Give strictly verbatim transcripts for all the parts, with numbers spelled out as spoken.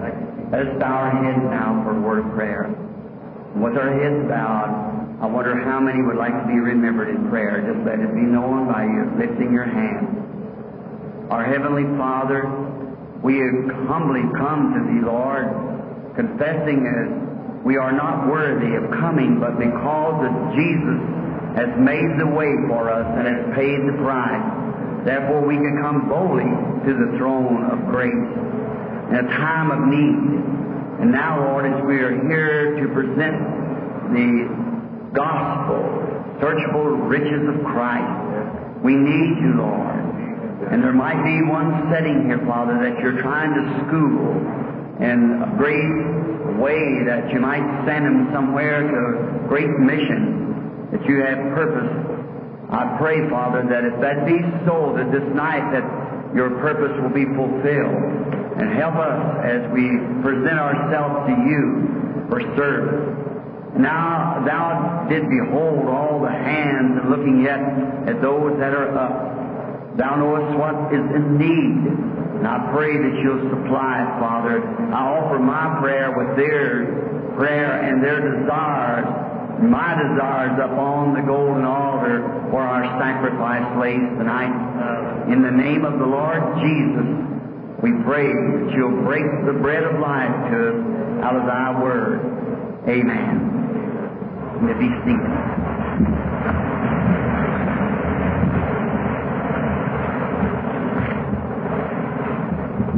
things. Let us bow our heads now for a word of prayer. With our heads bowed, I wonder how many would like to be remembered in prayer. Just let it be known by you lifting your hand. Our Heavenly Father, we have humbly come to Thee, Lord, confessing that we are not worthy of coming, but because that Jesus has made the way for us and has paid the price, therefore we can come boldly to the throne of grace in a time of need. And now, Lord, as we are here to present the gospel, searchable riches of Christ, we need You, Lord. And there might be one setting here, Father, that You're trying to school in a great way, that You might send them somewhere to a great mission that You have purpose. I pray, Father, that if that be so, that this night that Your purpose will be fulfilled. And help us as we present ourselves to You for service. Now Thou did behold all the hands, and looking yet at those that are up. Thou knowest what is in need. And I pray that You'll supply it, Father. I offer my prayer with their prayer and their desires, my desires, upon the golden altar for our sacrifice laid tonight. In the name of the Lord Jesus, we pray that You'll break the bread of life to us out of Thy Word. Amen. You may be seated.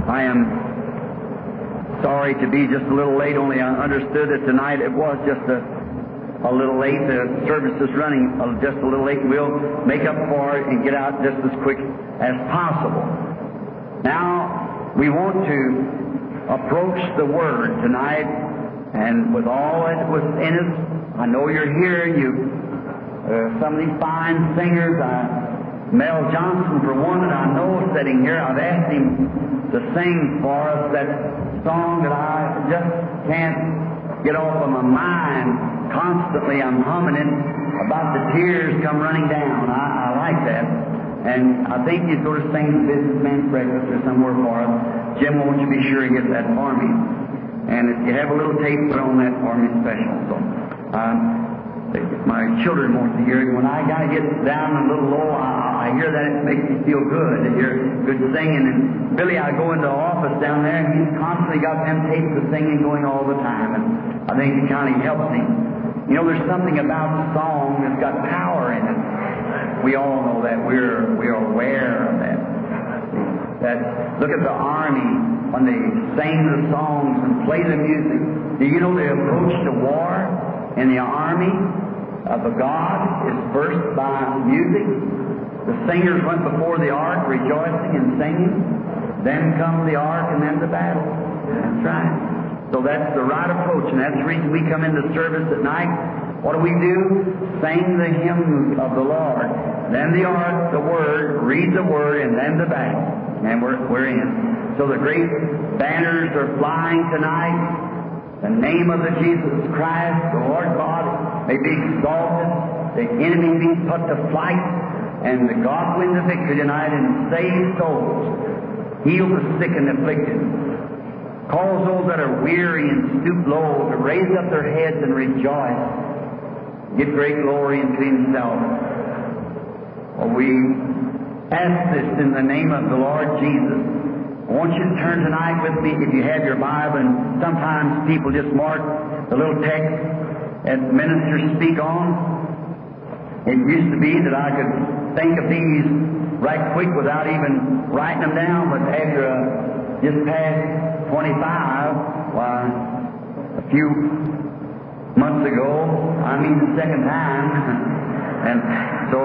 I am sorry to be just a little late, only I understood that tonight it was just a a little late. The service is running just a little late. We'll make up for it and get out just as quick as possible. Now, we want to approach the Word tonight, and with all that was in it, I know you're here. You, uh, some of these fine singers, I, Mel Johnson, for one, that I know sitting here, I've asked him to sing for us that song that I just can't get off of my mind. Constantly I'm humming it about the tears come running down. I, I like that. And I think he's going to sing Businessman's Breakfast or somewhere for us. Jim, won't you be sure he gets that for me? And if you have a little tape, put on that for me special. So, um, my children want to hear it. When I got to get down a little low, I, I hear that. It makes me feel good to hear good singing. And Billy, I go into the office down there, and he's constantly got them tapes of singing going all the time. And I think it kind of helps him. You know, there's something about song that's got power in it. We all know that. We're we're aware of that. That look at the army when they sing the songs and play the music. Do you know they approached a war in the army? Of a god is burst by music. The singers went before the ark, rejoicing and singing. Then comes the ark, and then the battle. That's right. So that's the right approach, and that's the reason we come into service at night. What do we do? Sing the hymn of the Lord. Then the art, the word, read the word, and then the battle. And we're, we're in. So the great banners are flying tonight. The name of the Jesus Christ, the Lord God, may be exalted, the enemy be put to flight, and the God win the victory tonight and save souls, heal the sick and afflicted. Cause those that are weary and stoop low to raise up their heads and rejoice. Give great glory unto Himself. Well, we ask this in the name of the Lord Jesus. I want you to turn tonight with me, if you have your Bible, and sometimes people just mark the little text that ministers speak on. It used to be that I could think of these right quick without even writing them down, but after a, just past twenty-five, well, a few months ago, I mean the second time, and so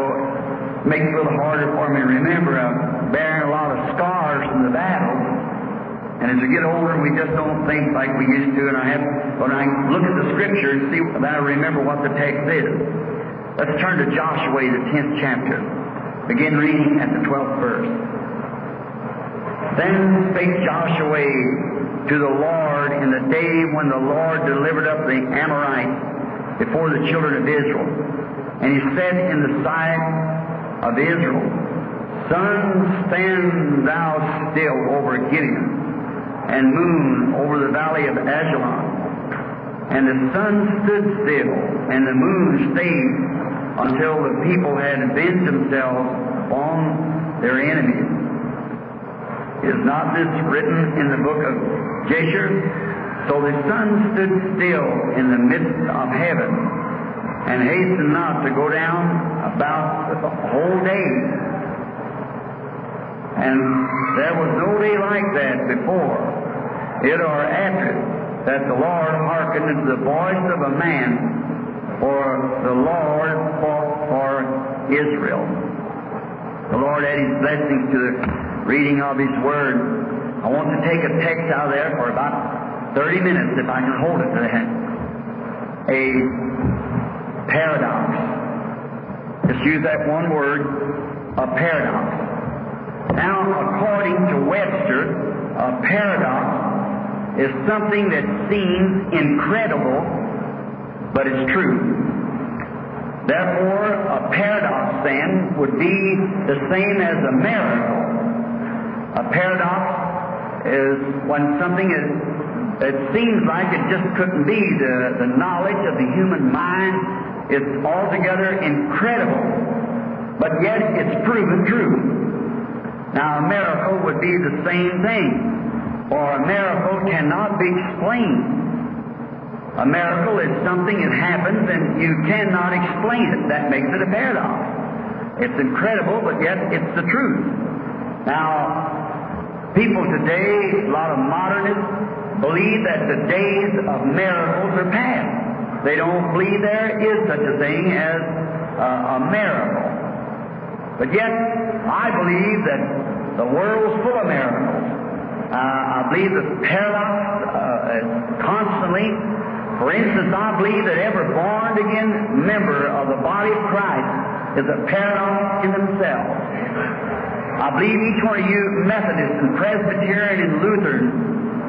it makes it a little harder for me to remember. I'm bearing a lot of scars from the battle, and as we get older, we just don't think like we used to, and I have, when I look at the Scripture and see that I remember what the text is. Let's turn to Joshua, the tenth chapter. Begin reading at the twelfth verse. Then spake Joshua to the Lord in the day when the Lord delivered up the Amorites before the children of Israel. And he said in the sight of Israel, Son, stand thou still over Gibeon, and moon over the valley of Ajalon. And the sun stood still, and the moon stayed until the people had avenged themselves on their enemies. Is not this written in the book of Jasher? So the sun stood still in the midst of heaven, and hastened not to go down about the whole day. And there was no day like that before it or after that the Lord hearkened to the voice of a man, for the Lord fought for Israel. The Lord had His blessings to the reading of His Word. I want to take a text out of there for about thirty minutes, if I can hold it to that. A paradox. Just use that one word, a paradox. Now, according to Webster, a paradox is something that seems incredible, but it's true. Therefore, a paradox, then, would be the same as a miracle. A paradox is when something is, it seems like it just couldn't be. The, the knowledge of the human mind is altogether incredible, but yet it's proven true. Now, a miracle would be the same thing, for a miracle cannot be explained. A miracle is something that happens and you cannot explain it. That makes it a paradox. It's incredible, but yet it's the truth. Now, people today, a lot of modernists, believe that the days of miracles are past. They don't believe there is such a thing as uh, a miracle. But yet, I believe that the world's full of miracles. Uh, I believe that paradox uh, constantly. For instance, I believe that every born-again member of the body of Christ is a paradox in themselves. I believe each one of you Methodists and Presbyterian and Lutherans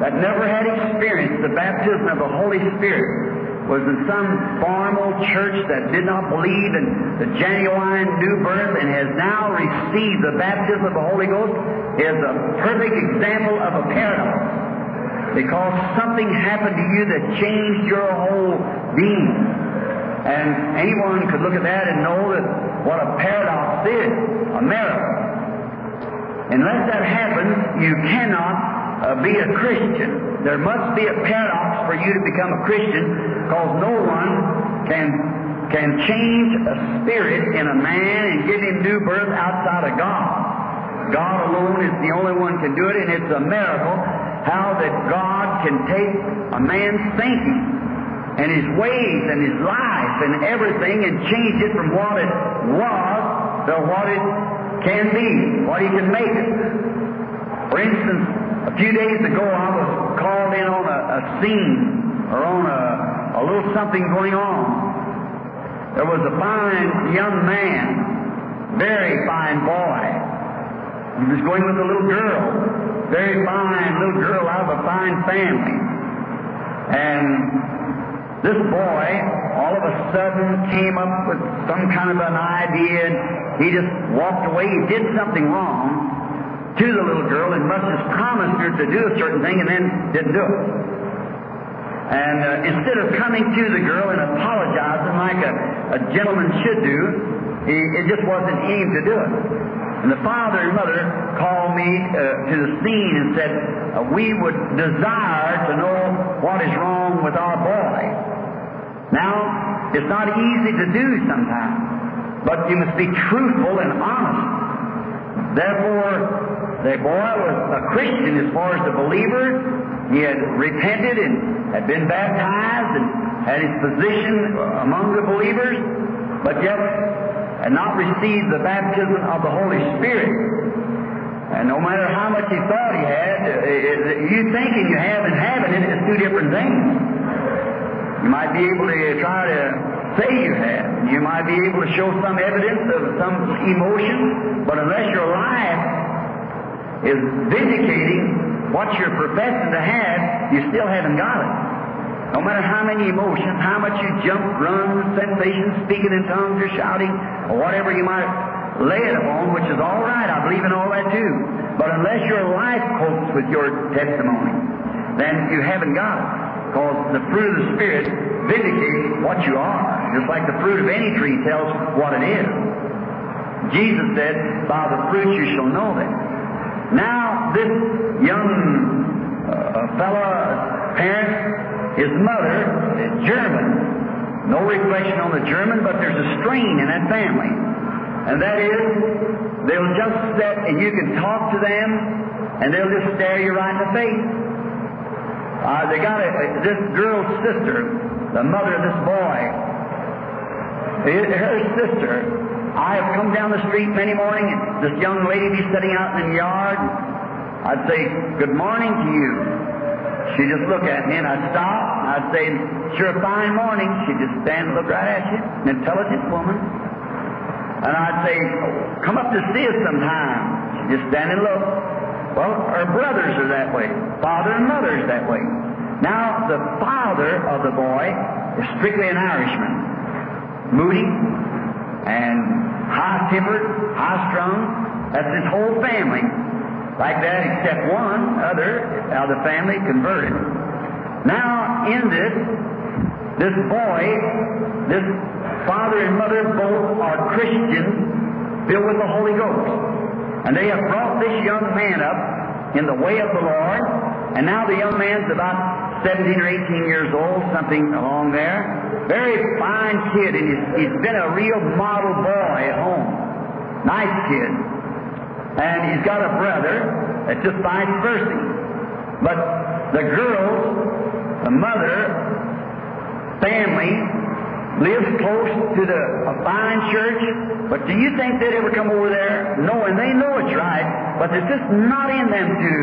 that never had experienced the baptism of the Holy Spirit was in some formal church that did not believe in the genuine new birth and has now received the baptism of the Holy Ghost is a perfect example of a paradox, because something happened to you that changed your whole being. And anyone could look at that and know that what a paradox is, a miracle. Unless that happens, you cannot uh, be a Christian. There must be a paradox for you to become a Christian, because no one can, can change a spirit in a man and give him new birth outside of God. God alone is the only one can do it, and it's a miracle how that God can take a man's thinking and his ways and his life and everything and change it from what it was to what it can be, what He can make it. For instance, a few days ago I was called in on a, a scene or on a, a little something going on. There was a fine young man, very fine boy. He was going with a little girl, very fine little girl out of a fine family. And this boy all of a sudden came up with some kind of an idea, and he just walked away. He did something wrong to the little girl and must have promised her to do a certain thing and then didn't do it. And uh, instead of coming to the girl and apologizing like a, a gentleman should do, he, it just wasn't aimed to do it. And the father and mother called me uh, to the scene and said, uh, we would desire to know what is wrong with our boy. Now, it's not easy to do sometimes, but you must be truthful and honest. Therefore, the boy was a Christian as far as the believer. He had repented and had been baptized and had his position among the believers, but yet had not received the baptism of the Holy Spirit. And no matter how much he thought he had, you thinking you have and having it is two different things. You might be able to try to say you have. You might be able to show some evidence of some emotion, but unless your life is vindicating what you're professing to have, you still haven't got it. No matter how many emotions, how much you jump, run, sensations, speaking in tongues or shouting, or whatever you might lay it upon, which is all right, I believe in all that too. But unless your life copes with your testimony, than you have in God. Because the fruit of the Spirit vindicates what you are, just like the fruit of any tree tells what it is. Jesus said, by the fruit you shall know them. Now, this young uh, fellow's parent, his mother, is German. No reflection on the German, but there's a strain in that family. And that is, they'll just sit and you can talk to them, and they'll just stare you right in the face. Uh, they got a, this girl's sister, the mother of this boy, her sister. I have come down the street many mornings, and this young lady be sitting out in the yard. I'd say, good morning to you. She'd just look at me, and I'd stop, and I'd say, sure, fine morning. She'd just stand and look right at you, an intelligent woman. And I'd say, come up to see us sometime. She'd just stand and look. Well, her brothers are that way. Father and mother's that way. Now, the father of the boy is strictly an Irishman. Moody. And high-tempered, high-strung, that's his whole family. Like that, except one other out of the family converted. Now, in this, this boy, this father and mother both are Christians filled with the Holy Ghost. And they have brought this young man up in the way of the Lord. And now the young man's about seventeen or eighteen years old, something along there. Very fine kid, and he's, he's been a real model boy at home. Nice kid. And he's got a brother that's just vice versa. But the girl, the mother, family, lives close to the, a fine church. But do you think they'd ever come over there? No, and they know it's right, but it's just not in them to,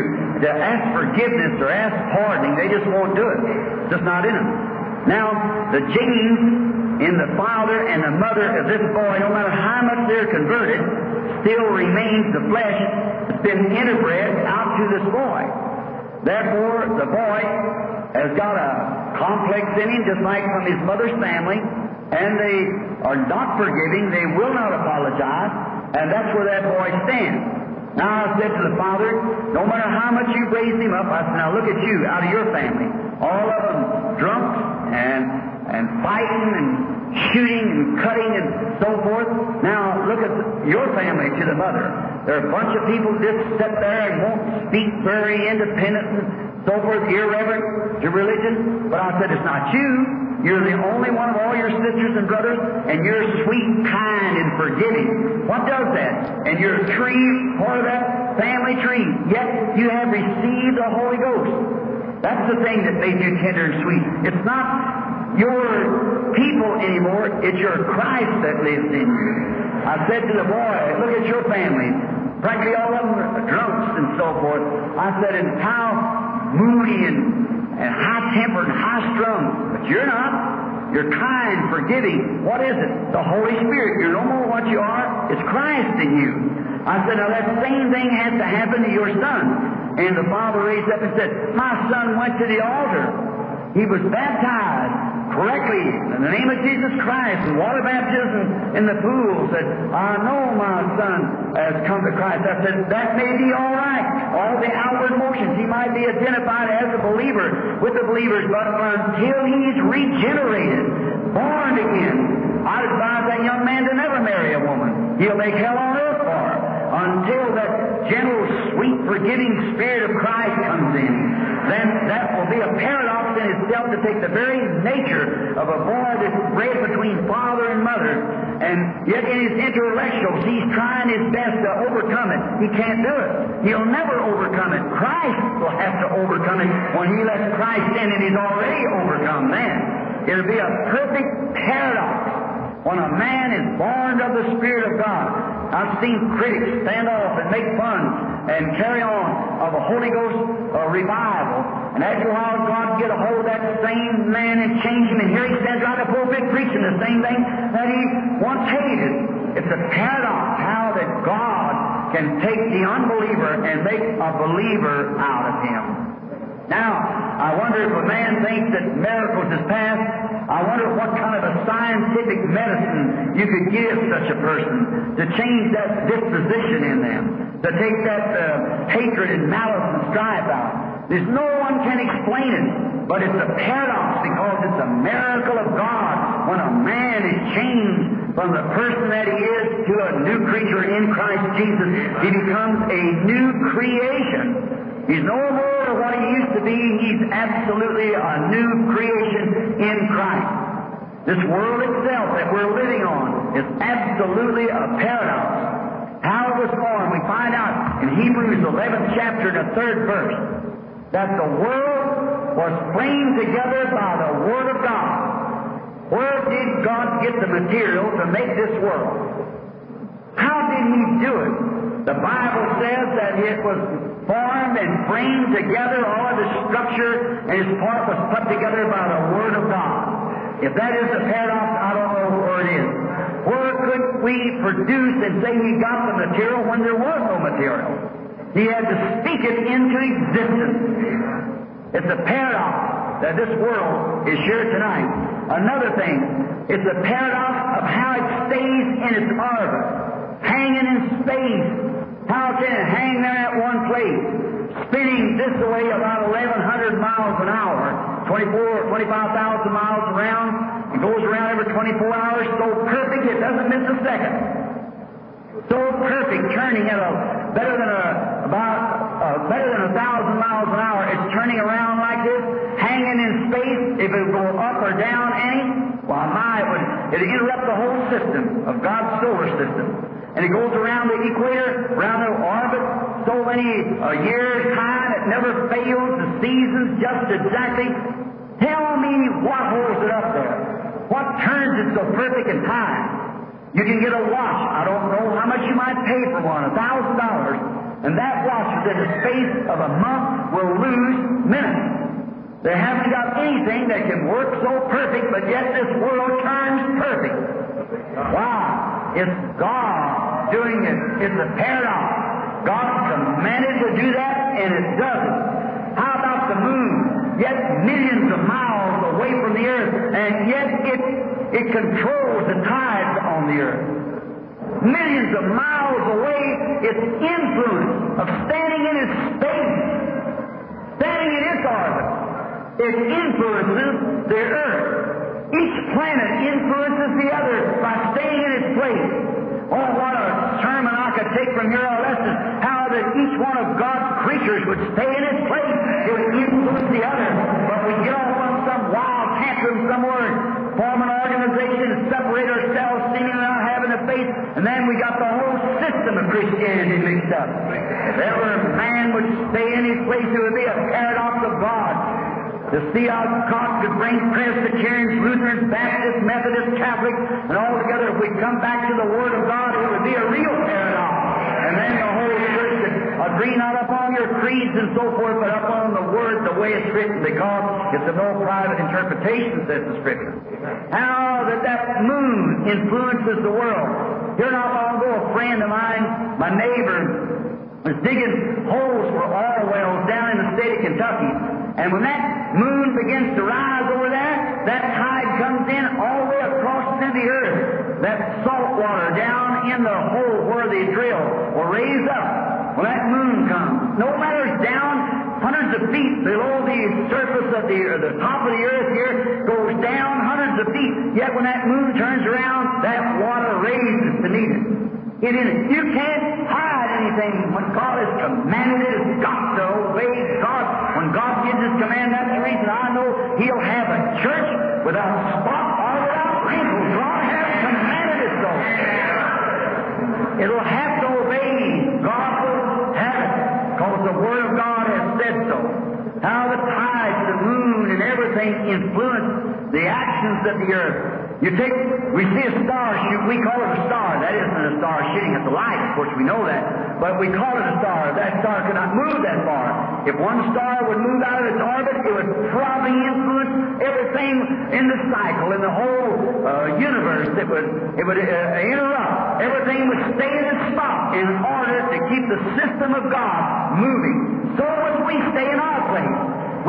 to ask forgiveness or ask pardoning. They just won't do it. It's just not in them. Now, the genes in the father and the mother of this boy, no matter how much they're converted, still remains the flesh that's been interbred out to this boy. Therefore, the boy has got a complex in him, just like from his mother's family, and they are not forgiving, they will not apologize, and that's where that boy stands. Now, I said to the father, no matter how much you raised him up, I said, now look at you, out of your family, all of them drunk and, and fighting and shooting and cutting and so forth. Now, look at your family to the mother. There are a bunch of people just sit there and won't speak, very independent and so forth, irreverent to religion. But I said, it's not you. You're the only one of all your sisters and brothers, and you're sweet, kind, and forgiving. What does that? And you're a tree, part of that family tree, yet you have received the Holy Ghost. That's the thing that made you tender and sweet. It's not your people anymore, it's your Christ that lives in you. I said to the boy, look at your family. Frankly, all of them are drunks and so forth. I said, and how moody and and high-tempered and high-strung, but you're not. You're kind, forgiving. What is it? The Holy Spirit. You're no more what you are. It's Christ in you. I said, now that same thing has to happen to your son. And the father raised up and said, my son went to the altar. He was baptized correctly in the name of Jesus Christ, and water baptism in the pool. Said, I know my son has come to Christ. I said, that may be all right. All the outward motions, he might be identified as a believer with the believers, but until he's regenerated, born again, I advise that young man to never marry a woman. He'll make hell on earth for her until that gentle, sweet, forgiving Spirit of Christ comes in. Then that will be a paradox in itself to take the very nature of a boy that's bred between father and mother, and yet in his intellectuals he's trying his best to overcome it. He can't do it. He'll never overcome it. Christ will have to overcome it when he lets Christ in, and he's already overcome then. It'll be a perfect paradox when a man is born of the Spirit of God. I've seen critics stand off and make fun and carry on of a Holy Ghost uh, revival. And after a while, God get a hold of that same man and change him. And here he stands right up pulpit preaching the same thing that he once hated. It's a paradox how that God can take the unbeliever and make a believer out of him. Now, I wonder if a man thinks that miracles is past. I wonder what kind of a scientific medicine you could give such a person to change that disposition in them, to take that uh, hatred and malice and strife out. There's no one can explain it, but it's a paradox because it's a miracle of God when a man is changed from the person that he is to a new creature in Christ Jesus. He becomes a new creation. He's no more of what he used to be. He's absolutely a new creation in Christ. This world itself that we're living on is absolutely a paradox. How it was formed, we find out in Hebrews eleventh chapter and the third verse that the world was framed together by the Word of God. Where did God get the material to make this world? How did He do it? The Bible says that it was formed and framed together, all of the structure and its part was put together by the Word of God. If that is a paradox, I don't know where it is. Where could we produce and say we got the material when there was no material? He had to speak it into existence. It's a paradox that this world is here tonight. Another thing, it's a paradox of how it stays in its orbit, hanging in space. How can it hang there at one place, spinning this way about eleven hundred miles an hour, twenty-four, twenty-five thousand miles around, and goes around every twenty-four hours, so perfect it doesn't miss a second. So perfect, turning at a better than a about uh, better than a thousand miles an hour. It's turning around like this, hanging in space. If it would go up or down any, well, my, it would it'd interrupt the whole system of God's solar system. And it goes around the equator, around the orbit, so many uh, years high, and it never fails, the seasons just exactly. Tell me what holds it up there? What turns it so perfect in time? You can get a watch. I don't know how much you might pay for one, a thousand dollars, and that watch within the space of a month will lose minutes. They haven't got anything that can work so perfect, but yet this world turns perfect. Wow. It's God doing it. It's a paradox. God commanded to do that, and it does it. How about the moon? Yet millions of miles away from the earth, and yet it it controls the tides on the earth. Millions of miles away, its influence of standing in its space, standing in its orbit, it influences the earth. Each planet influences the other by staying in its place. Oh, what a sermon I could take from your lesson, how that each one of God's creatures would stay in its place. It would influence the other. But we get off on some wild tantrum somewhere and form an organization and separate ourselves, seeming without having a faith, and then we got the whole system of Christianity mixed up. If ever a man would stay in his place, it would be a paradox of God. The Theoscott could bring Presbyterians, Lutherans, Baptists, Methodists, Catholics, and all together, if we come back to the Word of God, it would be a real paradox. And then the Holy Church could agree not upon your creeds and so forth, but upon the Word, the way it's written, because it's of no private interpretation, says the Scripture. How that that moon influences the world. Here not long ago, a friend of mine, my neighbor, was digging holes for oil wells down in the state of Kentucky. And when that moon begins to rise over there, that tide comes in all the way across to the earth. That salt water down in the hole where they drill will raise up when that moon comes. No matter it's down hundreds of feet below the surface of the earth, the top of the earth here goes down hundreds of feet. Yet when that moon turns around, that water raises beneath it. It is. You can't hide anything. When God has commanded it, it's got to obey God. When God gives His command, that's the reason I know He'll have a church without spot or without wrinkles. God has commanded it so. It'll have to obey. God will have it, because the Word of God has said so. How the tides, the moon, and everything influence the actions of the earth. You take, we see a star shoot, we call it a star. That isn't a star shooting at the light, of course we know that, but we call it a star. That star cannot move that far. If one star would move out of its orbit, it would probably influence everything in the cycle, in the whole uh, universe. It would, it would uh, interrupt. Everything would stay in its spot in order to keep the system of God moving. So would we stay in our place.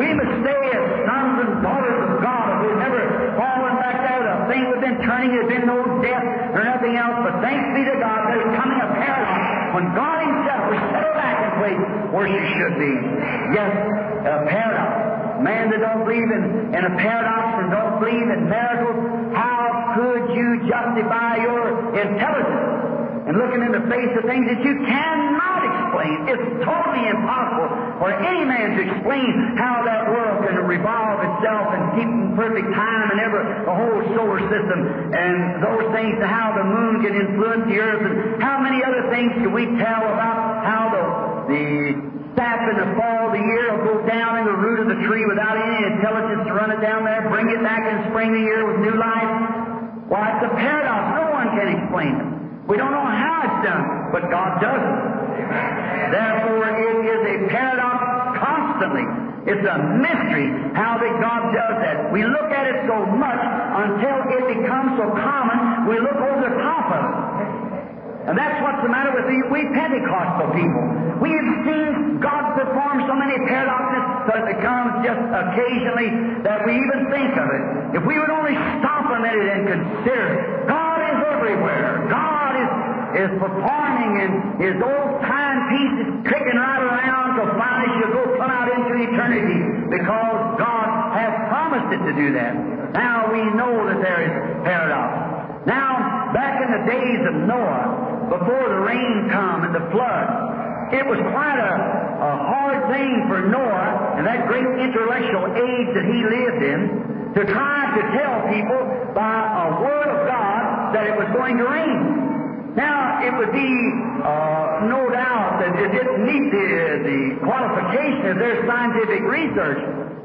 We must stay as sons and daughters of God if we've never fallen back there. The thing we've been turning, there's been no death or nothing else, but thanks be to God, there's coming a paradox when God Himself will settle back in place where she should be. Yes. a paradox. Man that don't believe in, in a paradox and don't believe in miracles, how could you justify your intelligence and looking in the face of things that you cannot explain? It's totally impossible for any man to explain how that world can revolve itself and keep in perfect time and ever the whole solar system and those things, to how the moon can influence the earth, and how many other things can we tell about how the the sap in the fall of the year will go down in the root of the tree without any intelligence to run it down there, bring it back in spring of the year with new life. Why, it's a paradox. No one can explain it. We don't know how it's done, but God does it. Therefore, it is a paradox constantly. It's a mystery how that God does that. We look at it so much until it becomes so common, we look over the top of it. And that's what's the matter with you, we Pentecostal people. We've seen God perform so many paradoxes that it becomes just occasionally that we even think of it. If we would only stop a minute and consider it, God is everywhere. God is, is performing, and His old timepiece is kicking right around till finally she'll go plumb out into eternity, because God has promised it to do that. Now we know that there is paradox. Now, back in the days of Noah, before the rain come and the flood, it was quite a, a hard thing for Noah and that great intellectual age that he lived in to try to tell people by a word of God that it was going to rain. Now, it would be uh, no doubt that it didn't meet the, the qualification of their scientific research.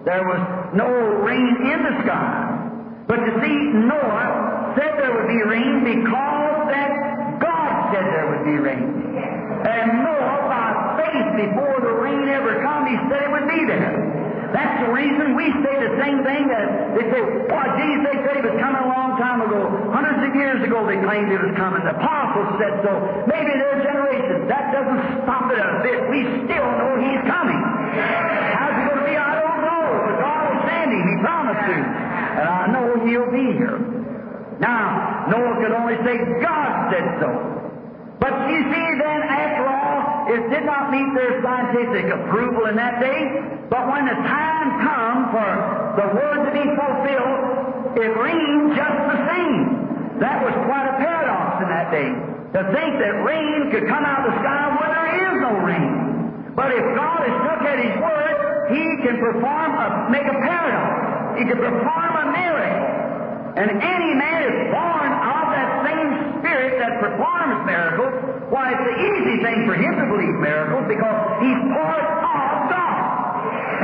There was no rain in the sky. But you see, Noah said there would be rain because that said there would be rain. And Noah, by faith, before the rain ever come, he said it would be there. That's the reason we say the same thing that they say, well, Jesus, they said he was coming a long time ago. Hundreds of years ago they claimed it was coming. The apostles said so. Maybe their generation. That doesn't stop it a bit. We still know he's coming. How's it going to be? I don't know. But God was standing. He promised to. And I know he'll be here. Now, Noah could only say, God said so. But you see, then, after all, it did not meet their scientific approval in that day. But when the time come for the word to be fulfilled, it rained just the same. That was quite a paradox in that day, to think that rain could come out of the sky when there is no rain. But if God is stuck at His word, He can perform a, make a paradox. He can perform a miracle. And any man is born of that same Spirit that performs miracles. Why, it's the easy thing for him to believe miracles, because he's part of God.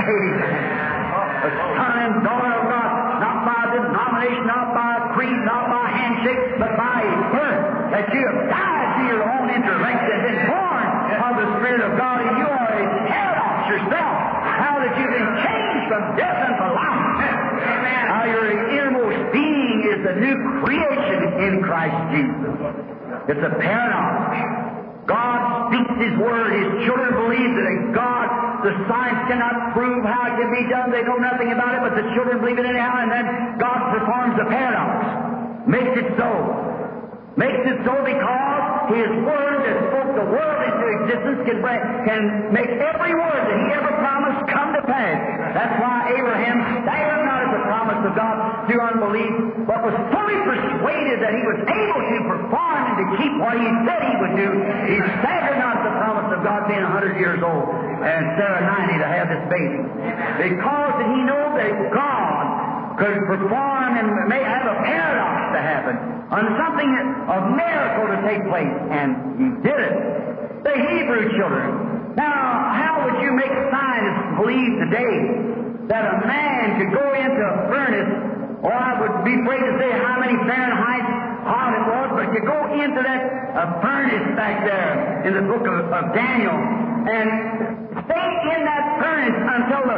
Amen. The Son and Daughter of God, not by denomination, not by creed, not by handshake, but by His birth, that you have died to your own intellect and been born of the Spirit of God, and you are a paradox yourself. How that you've been changed from death unto life. Amen. How you're an innermost being. Is the new creation in Christ Jesus. It's a paradox. God speaks His word. His children believe that in God, the science cannot prove how it can be done. They know nothing about it, but the children believe it anyhow, and then God performs a paradox. Makes it so. Makes it so because His word that spoke the world into existence can, can make every word that He ever promised come to pass. That's why Abraham staggered not at the promise of God through unbelief, but was fully persuaded that he was able to perform and to keep what he said he would do. He staggered not at the promise of God being one hundred years old and Sarah ninety to have this baby, because he knew that God could perform and may have a paradox to happen, on something, a miracle to take place, and He did it. The Hebrew children. Now, how would you make scientists believe today that a man could go into a furnace, or I would be afraid to say how many Fahrenheit hot it was, but you go into that a furnace back there in the book of, of Daniel, and stay in that furnace until the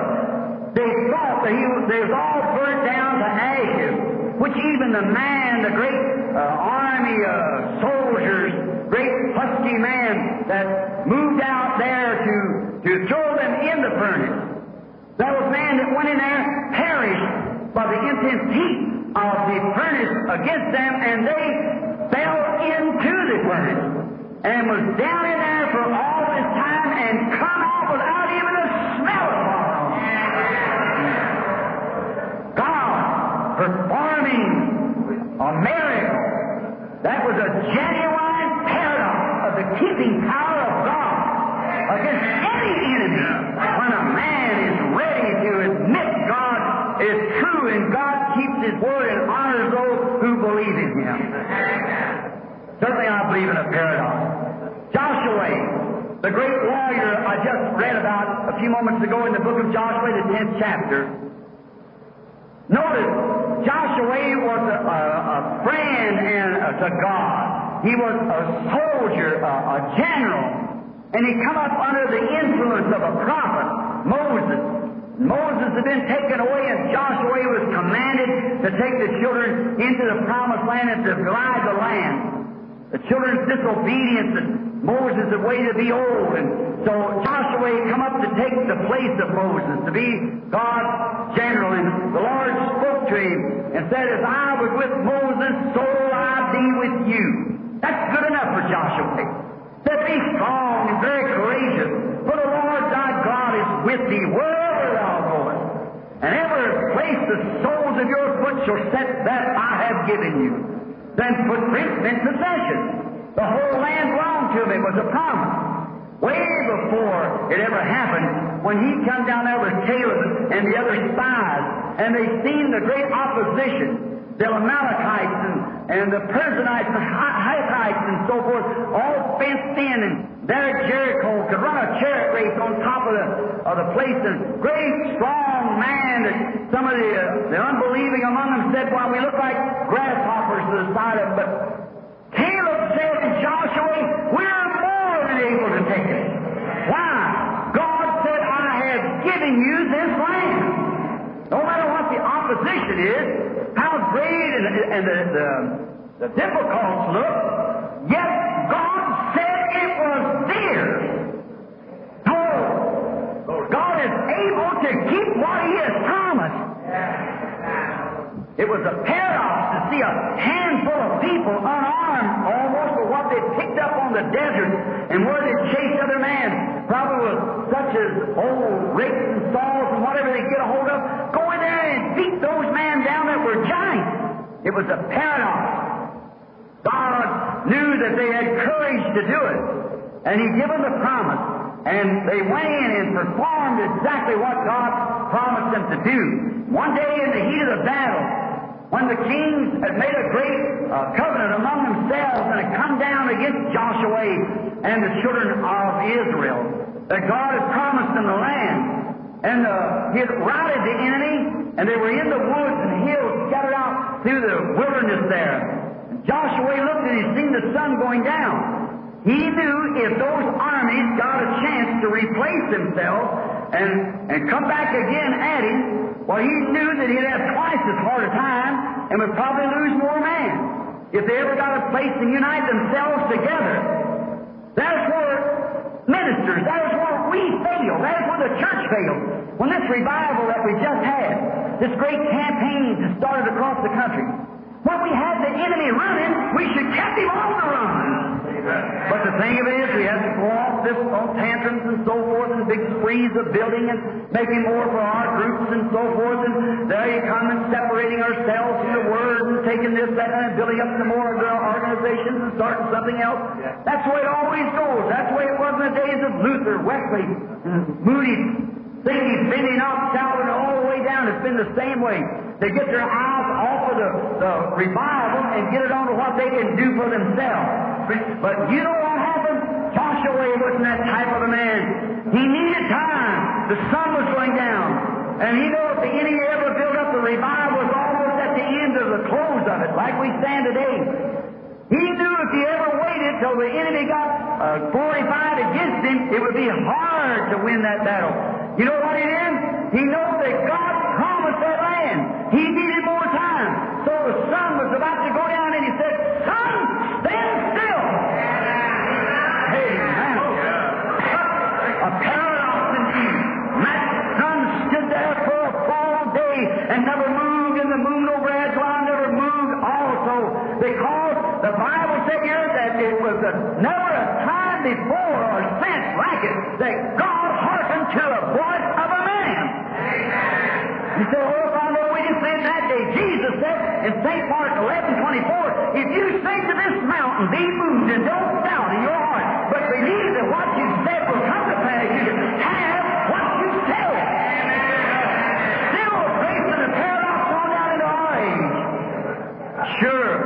They thought that he was, they was all burnt down to ashes, which even the man, the great uh, army of uh, soldiers, great husky man that moved out there to, to throw them in the furnace, that was man that went in there perished by the intense heat of the furnace against them, and they fell into the furnace and was down in there for all this time and come out without even a smell of it. performing a miracle. That was a genuine paradox of the keeping power of God against any enemy. When a man is ready to admit God is true and God keeps His word and honors those who believe in Him. Certainly I believe in a paradox. Joshua, the great warrior I just read about a few moments ago in the book of Joshua, the tenth chapter. Notice, Joshua was a, a, a friend and, uh, to God. He was a soldier, a, a general, and he come up under the influence of a prophet, Moses. Moses had been taken away, and Joshua was commanded to take the children into the promised land and to divide the land. The children's disobedience, and Moses had waited to be old, and so Joshua come up to take the place of Moses, to be God's general, and the Lord spoke to him and said, as I was with Moses, so will I be with you. That's good enough for Joshua. That be strong and very courageous, for the Lord thy God is with thee wherever thou goest. And every place the soles of your foot shall set, that I have given you. Then footprints meant possession. The whole land belonged to him. It was a promise. Way before it ever happened, when he come down there with Caleb and the other spies, and they seen the great opposition, the Amalekites and, and the Perizzites and Hittites and so forth, all fenced in, and there Jericho could run a chariot race on top of the, of the place, and great strong man that some of the, uh, the unbelieving among them said, well, we look like grasshoppers to the side of them, but Caleb said to Joshua, we're able to take it. Why? God said, I have given you this land. No matter what the opposition is, how great and, and the, the, the difficult look, yet God said it was theirs. No. God is able to keep what He has promised. It was a paradox to see a handful of people unarmed almost for what they picked up on the desert. And where they chase other man, probably with such as old rakes and saws and whatever they get a hold of, go in there and beat those men down that were giants. It was a paradox. God knew that they had courage to do it, and He gave them the promise. And they went in and performed exactly what God promised them to do. One day in the heat of the battle, when the kings had made a great uh, covenant among themselves and had come down against Joshua and the children of Israel, that God had promised them the land, and uh, He had routed the enemy, and they were in the woods and hills scattered out through the wilderness there. And Joshua looked and he seen the sun going down. He knew if those armies got a chance to replace themselves and, and come back again at him, well, he knew that he'd have twice as hard a time and would probably lose more men if they ever got a place to unite themselves together. That's where ministers, that is where we fail, that is where the church failed. When this revival that we just had, this great campaign that started across the country, when we had the enemy running, we should have kept him on the run. But the thing of it is, we have to go off this on tantrums and so forth, and big sprees of building and making more for our groups and so forth, and there you come and separating ourselves from the Word and taking this, that, and building up some more organizations and starting something else. That's the way it always goes. That's the way it was in the days of Luther, Wesley, Moody, Thingy, Finney, Knox, Calvin, all the way down. It's been the same way. They get their eyes off of the, the revival and get it on to what they can do for themselves. But you know what happened? Joshua wasn't that type of a man. He needed time. The sun was going down. And he knew if the enemy ever built up, the revival was almost at the end of the close of it, like we stand today. He knew if he ever waited till the enemy got uh, fortified against him, it would be hard to win that battle. You know what it is? He knows that God promised that land. He needed more time. So the sun was about to go down, and he said, Son, stand still! Amen. A paradox indeed. That sun stood there for a full day and never moved, and the moon over Aswan never moved also, because the Bible said here that it was a, never a time before or since like it that God hearkened to the voice of a man. Amen. You say, oh, if I know we just said that day, day. Jesus said in Saint Martin eleven twenty-four, if you say to this mountain, be moved, and don't doubt in your heart, but believe that what you said will come to pass, you have what you tell it. Still facing the paradox on down into our age. Sure,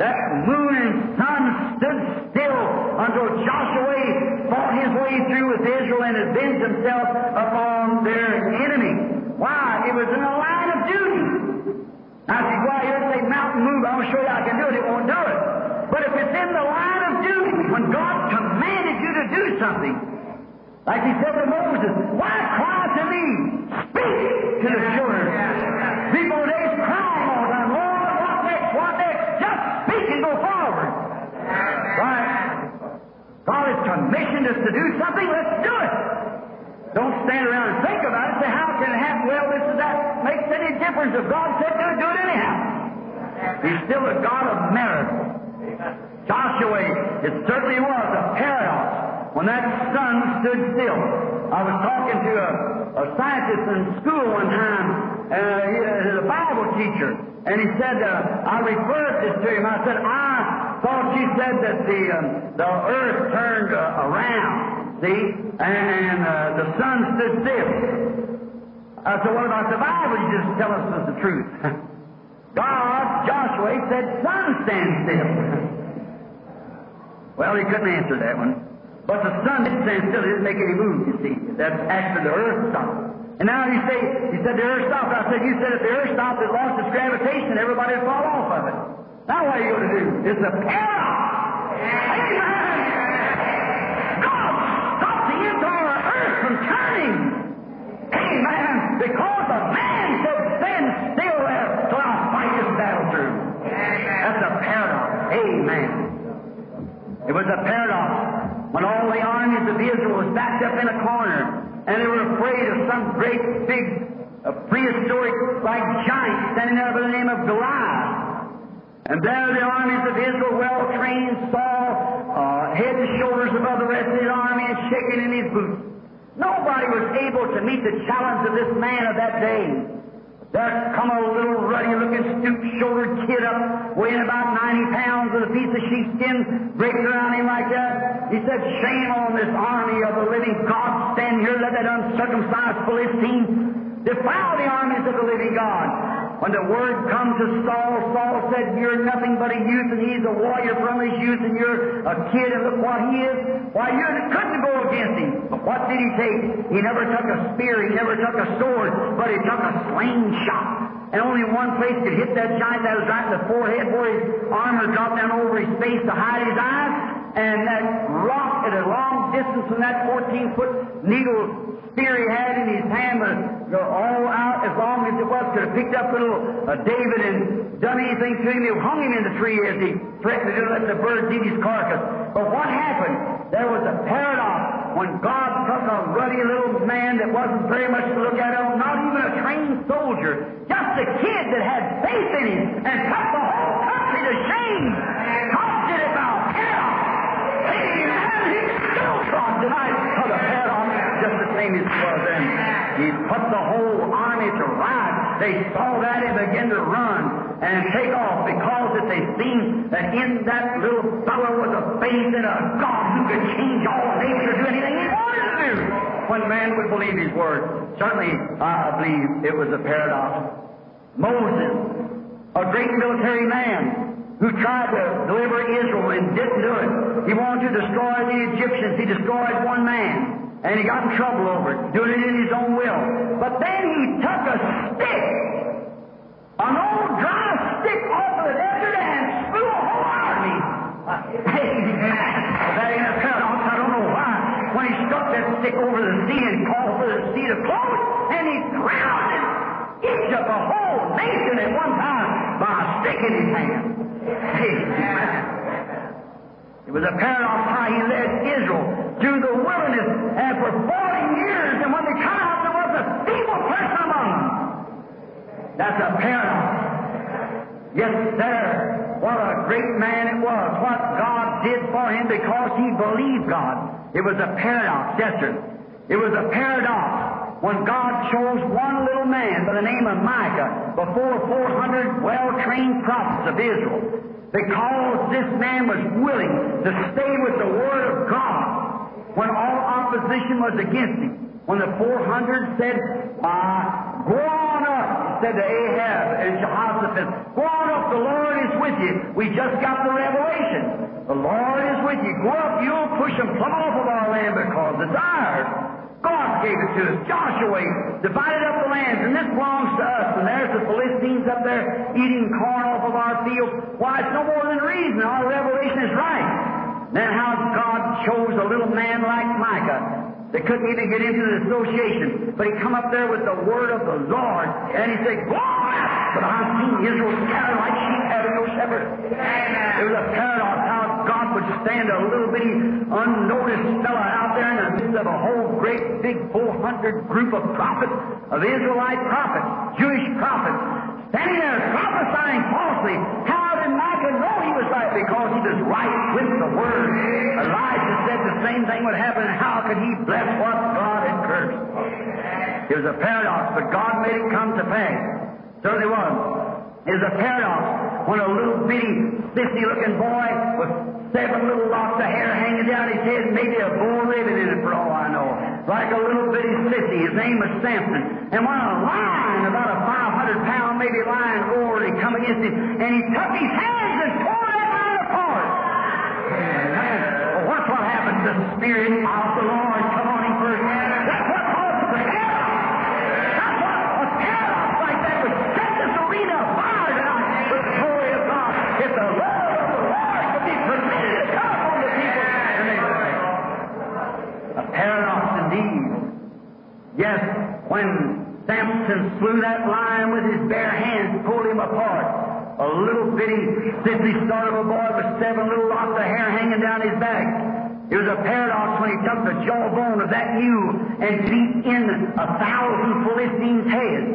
that moon and sun stood still until Joshua fought his way through with Israel and avenged himself upon their enemy. Why? It was in the line of duty. Now, if you go out here and say, mountain move, I'm sure I can do it, it won't do it. But if it's in the line of duty, when God commanded you to do something, like he said to Moses, why cry to me? Speak to the children. People today cry all the time, Lord, what next, what next? Just speak and go forward. Right? God has commissioned us to do something, let's do it. Don't stand around and think about it. Say, how can it happen? Well, this is that. Makes any difference. If God said do it, do it anyhow. He's still a God of miracles. Joshua, it certainly was a paradox when that sun stood still. I was talking to a, a scientist in school one time, uh, he was a Bible teacher, and he said, uh, I referred this to him. I said, I thought you said that the, um, the earth turned uh, around. See? And, and uh, the sun stood still. I said, what about the Bible? You just tell us the truth. God, Joshua, said, sun stands still. Well, he couldn't answer that one. But the sun didn't stand still. It didn't make any move, you see. That's after the earth stopped. And now you say, you said the earth stopped. I said, you said if the earth stopped, it lost its gravitation. Everybody would fall off of it. Now what are you going to do? It's a paradox. Amen. Turning. Amen. Because a man said, stand still there till I fight this battle through. That's a paradox. Amen. It was a paradox when all the armies of Israel was backed up in a corner and they were afraid of some great big uh, prehistoric like giant standing there by the name of Goliath. And there the armies of Israel, well trained, Saul, uh, head and shoulders above the rest of his army and shaking in his boots. Nobody was able to meet the challenge of this man of that day. There come a little ruddy-looking, stoop-shouldered kid up, weighing about ninety pounds with a piece of sheepskin breaking around him like that. He said, shame on this army of the living God. Stand here, let that uncircumcised Philistine defile the armies of the living God. When the word comes to Saul, Saul said, you're nothing but a youth, and he's a warrior from his youth, and you're a kid, and look what he is. Why, you couldn't go against him. But what did he take? He never took a spear, he never took a sword, but he took a slingshot. And only one place could hit that giant, that was right in the forehead where his armor dropped down over his face to hide his eyes, and that rock at a long distance from that fourteen-foot needle spear he had in his hand was all out as long as it was, could have picked up little uh, David and done anything to him. They hung him in the tree as he threatened to let the birds eat his carcass. But what happened? There was a paradox when God took a ruddy little man that wasn't very much to look at, not even a trained soldier, just a kid that had faith in him, and put the whole country to shame. Talked it about paradox. Amen. He's still God tonight for the paradox, just the same as it was then. He put the whole army to ride. They saw that and began to run and take off, because if they seen that in that little fellow was a faith in a God who could change all nature, do anything he wanted to do, when man would believe his word. Certainly, I believe it was a paradox. Moses, a great military man, who tried to deliver Israel and didn't do it. He wanted to destroy the Egyptians. He destroyed one man. And he got in trouble over it, doing it in his own will. But then he took a stick, an old dry stick off of the desert and slew a whole army. Hey, that ain't a paradox. I don't know why. When he stuck that stick over the sea and called for the sea to close, and he drowned Egypt, a whole nation at one time, by a stick in his hand. Hey, man. It was a paradox how he led Israel through the wilderness and for forty years, and when they come out, there was a feeble person among them. That's a paradox. Yes, sir. What a great man it was. What God did for him because he believed God. It was a paradox, yes, sir. It was a paradox when God chose one little man by the name of Micah before four hundred well-trained prophets of Israel, because this man was willing to stay with the Word of God when all opposition was against him. When the four hundred said, ah, go on up, said to Ahab and Jehoshaphat, go on up, the Lord is with you. We just got the revelation. The Lord is with you. Go up, you'll push them plumb off of our land because it's ours. God gave it to us. Joshua divided up the land, and this belongs to us. And there's the Philistines up there eating corn off of our fields. Why, it's no more than reason. Our revelation is right. Then how God chose a little man like Micah that couldn't even get into the association, but he come up there with the word of the Lord, and he said, go on up! But I've seen Israel scattered like sheep having no shepherd. It was a paradox how God would stand a little bitty unnoticed fellow out there in the midst of a whole great big four hundred group of prophets, of Israelite prophets, Jewish prophets, standing there prophesying falsely. How did Micah know he was right? Because he was right with the word. Elijah said the same thing would happen. How could he bless what God had cursed? It was a paradox, but God made it come to pass. Certainly was. It was a paradox when a little bitty, sissy-looking boy with seven little locks of hair hanging down his head, maybe a bull rabbit in it for all I know, like a little bitty sissy. His name was Samson. And when a lion, about a five hundred pound maybe lion, roared, he come against him, and he took his hands and tore that lion apart. Well, what's what happened to the Spirit of the Lord? Come on, he first. That's what caused the hell. That's what a paradox like that would set this arena fire tonight with the glory of God. If the love of the Lord could be permitted to come on the people, a paradox indeed. Yes, when Samson slew that lion with his bare hands, pulled him apart, a little bitty, sissy sort of a boy with seven little locks of hair hanging down his back. It was a paradox when he took the jawbone of that mule and beat in a thousand Philistines' heads.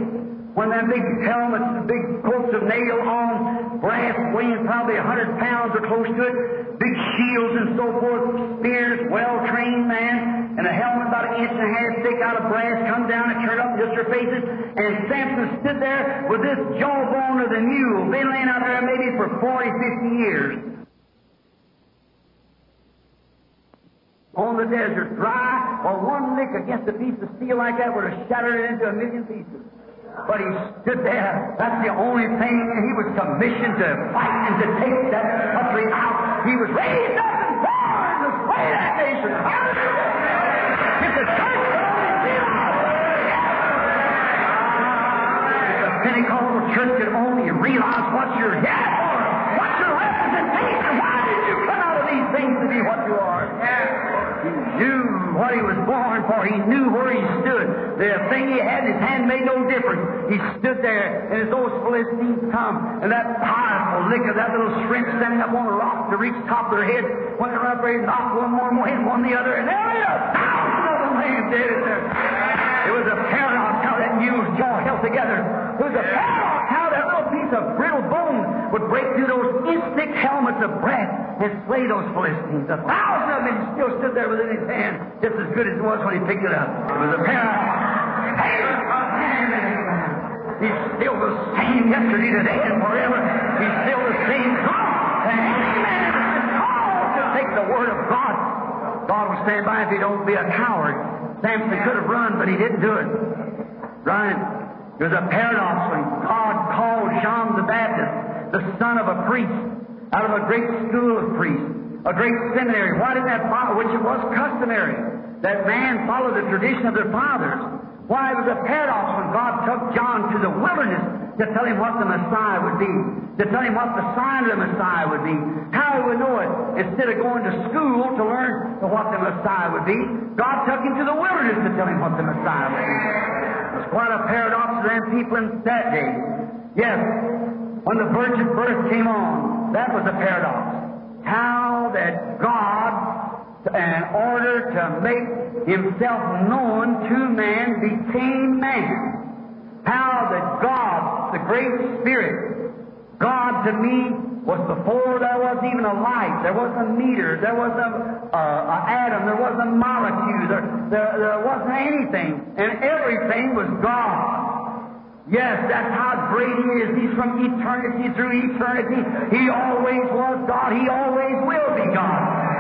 When their big helmets, big coats of nail on, brass weighing probably a hundred pounds or close to it, big shields and so forth, spears, well-trained man, and a helmet about an inch and a half thick out of brass, come down and turn up just their faces. And Samson stood there with this jawbone of the mule, been laying out there maybe for forty, fifty years. On the desert, dry, or one lick against a piece of steel like that would have shattered it into a million pieces. But he stood there. That's the only thing. He was commissioned to fight and to take that country out. He was raised up and born to slay that nation. Hallelujah! It's a church that only realizes. It's a Pentecostal church that only realizes what you're here for, what your representation. Why did you come out of these things to be what you are? He knew what he was born for. He knew where he stood. The thing he had in his hand made no difference. He stood there, and as those Philistines come, and that powerful liquor, that little shrimp standing up on a rock to reach top of their head, went around there and knocked one more and one, one the other, and there it is. It was a paradox how that mule's jaw held together. It was a paradox how that little piece of brittle bone would break through those inch-thick helmets of brass and slay those Philistines. A thousand of them still stood there within his hand, just as good as it was when he picked it up. It was a paradox. He's still the same yesterday, today, and forever. He's still the same God. And any man that is called to take the Word of God, God will stand by if he don't be a coward. Samson could have run, but he didn't do it. Right? There was a paradox when God called John the Baptist, the son of a priest, out of a great school of priests, a great seminary. Why did that follow? Which it was customary. That man followed the tradition of their fathers. Why? It was a paradox when God took John to the wilderness to tell him what the Messiah would be, to tell him what the sign of the Messiah would be, how he would know it. Instead of going to school to learn what the Messiah would be, God took him to the wilderness to tell him what the Messiah would be. It was quite a paradox to them people in that day. Yes, when the virgin birth came on, that was a paradox. How that God, in order to make himself known to man, became man. How that God, the Great Spirit, God to me was before there was even a light, there wasn't a meter, there wasn't a uh, atom, there wasn't a molecule, there, there, there wasn't anything, and everything was God. Yes, that's how great He is. He's from eternity through eternity. He always was God. He always will be God.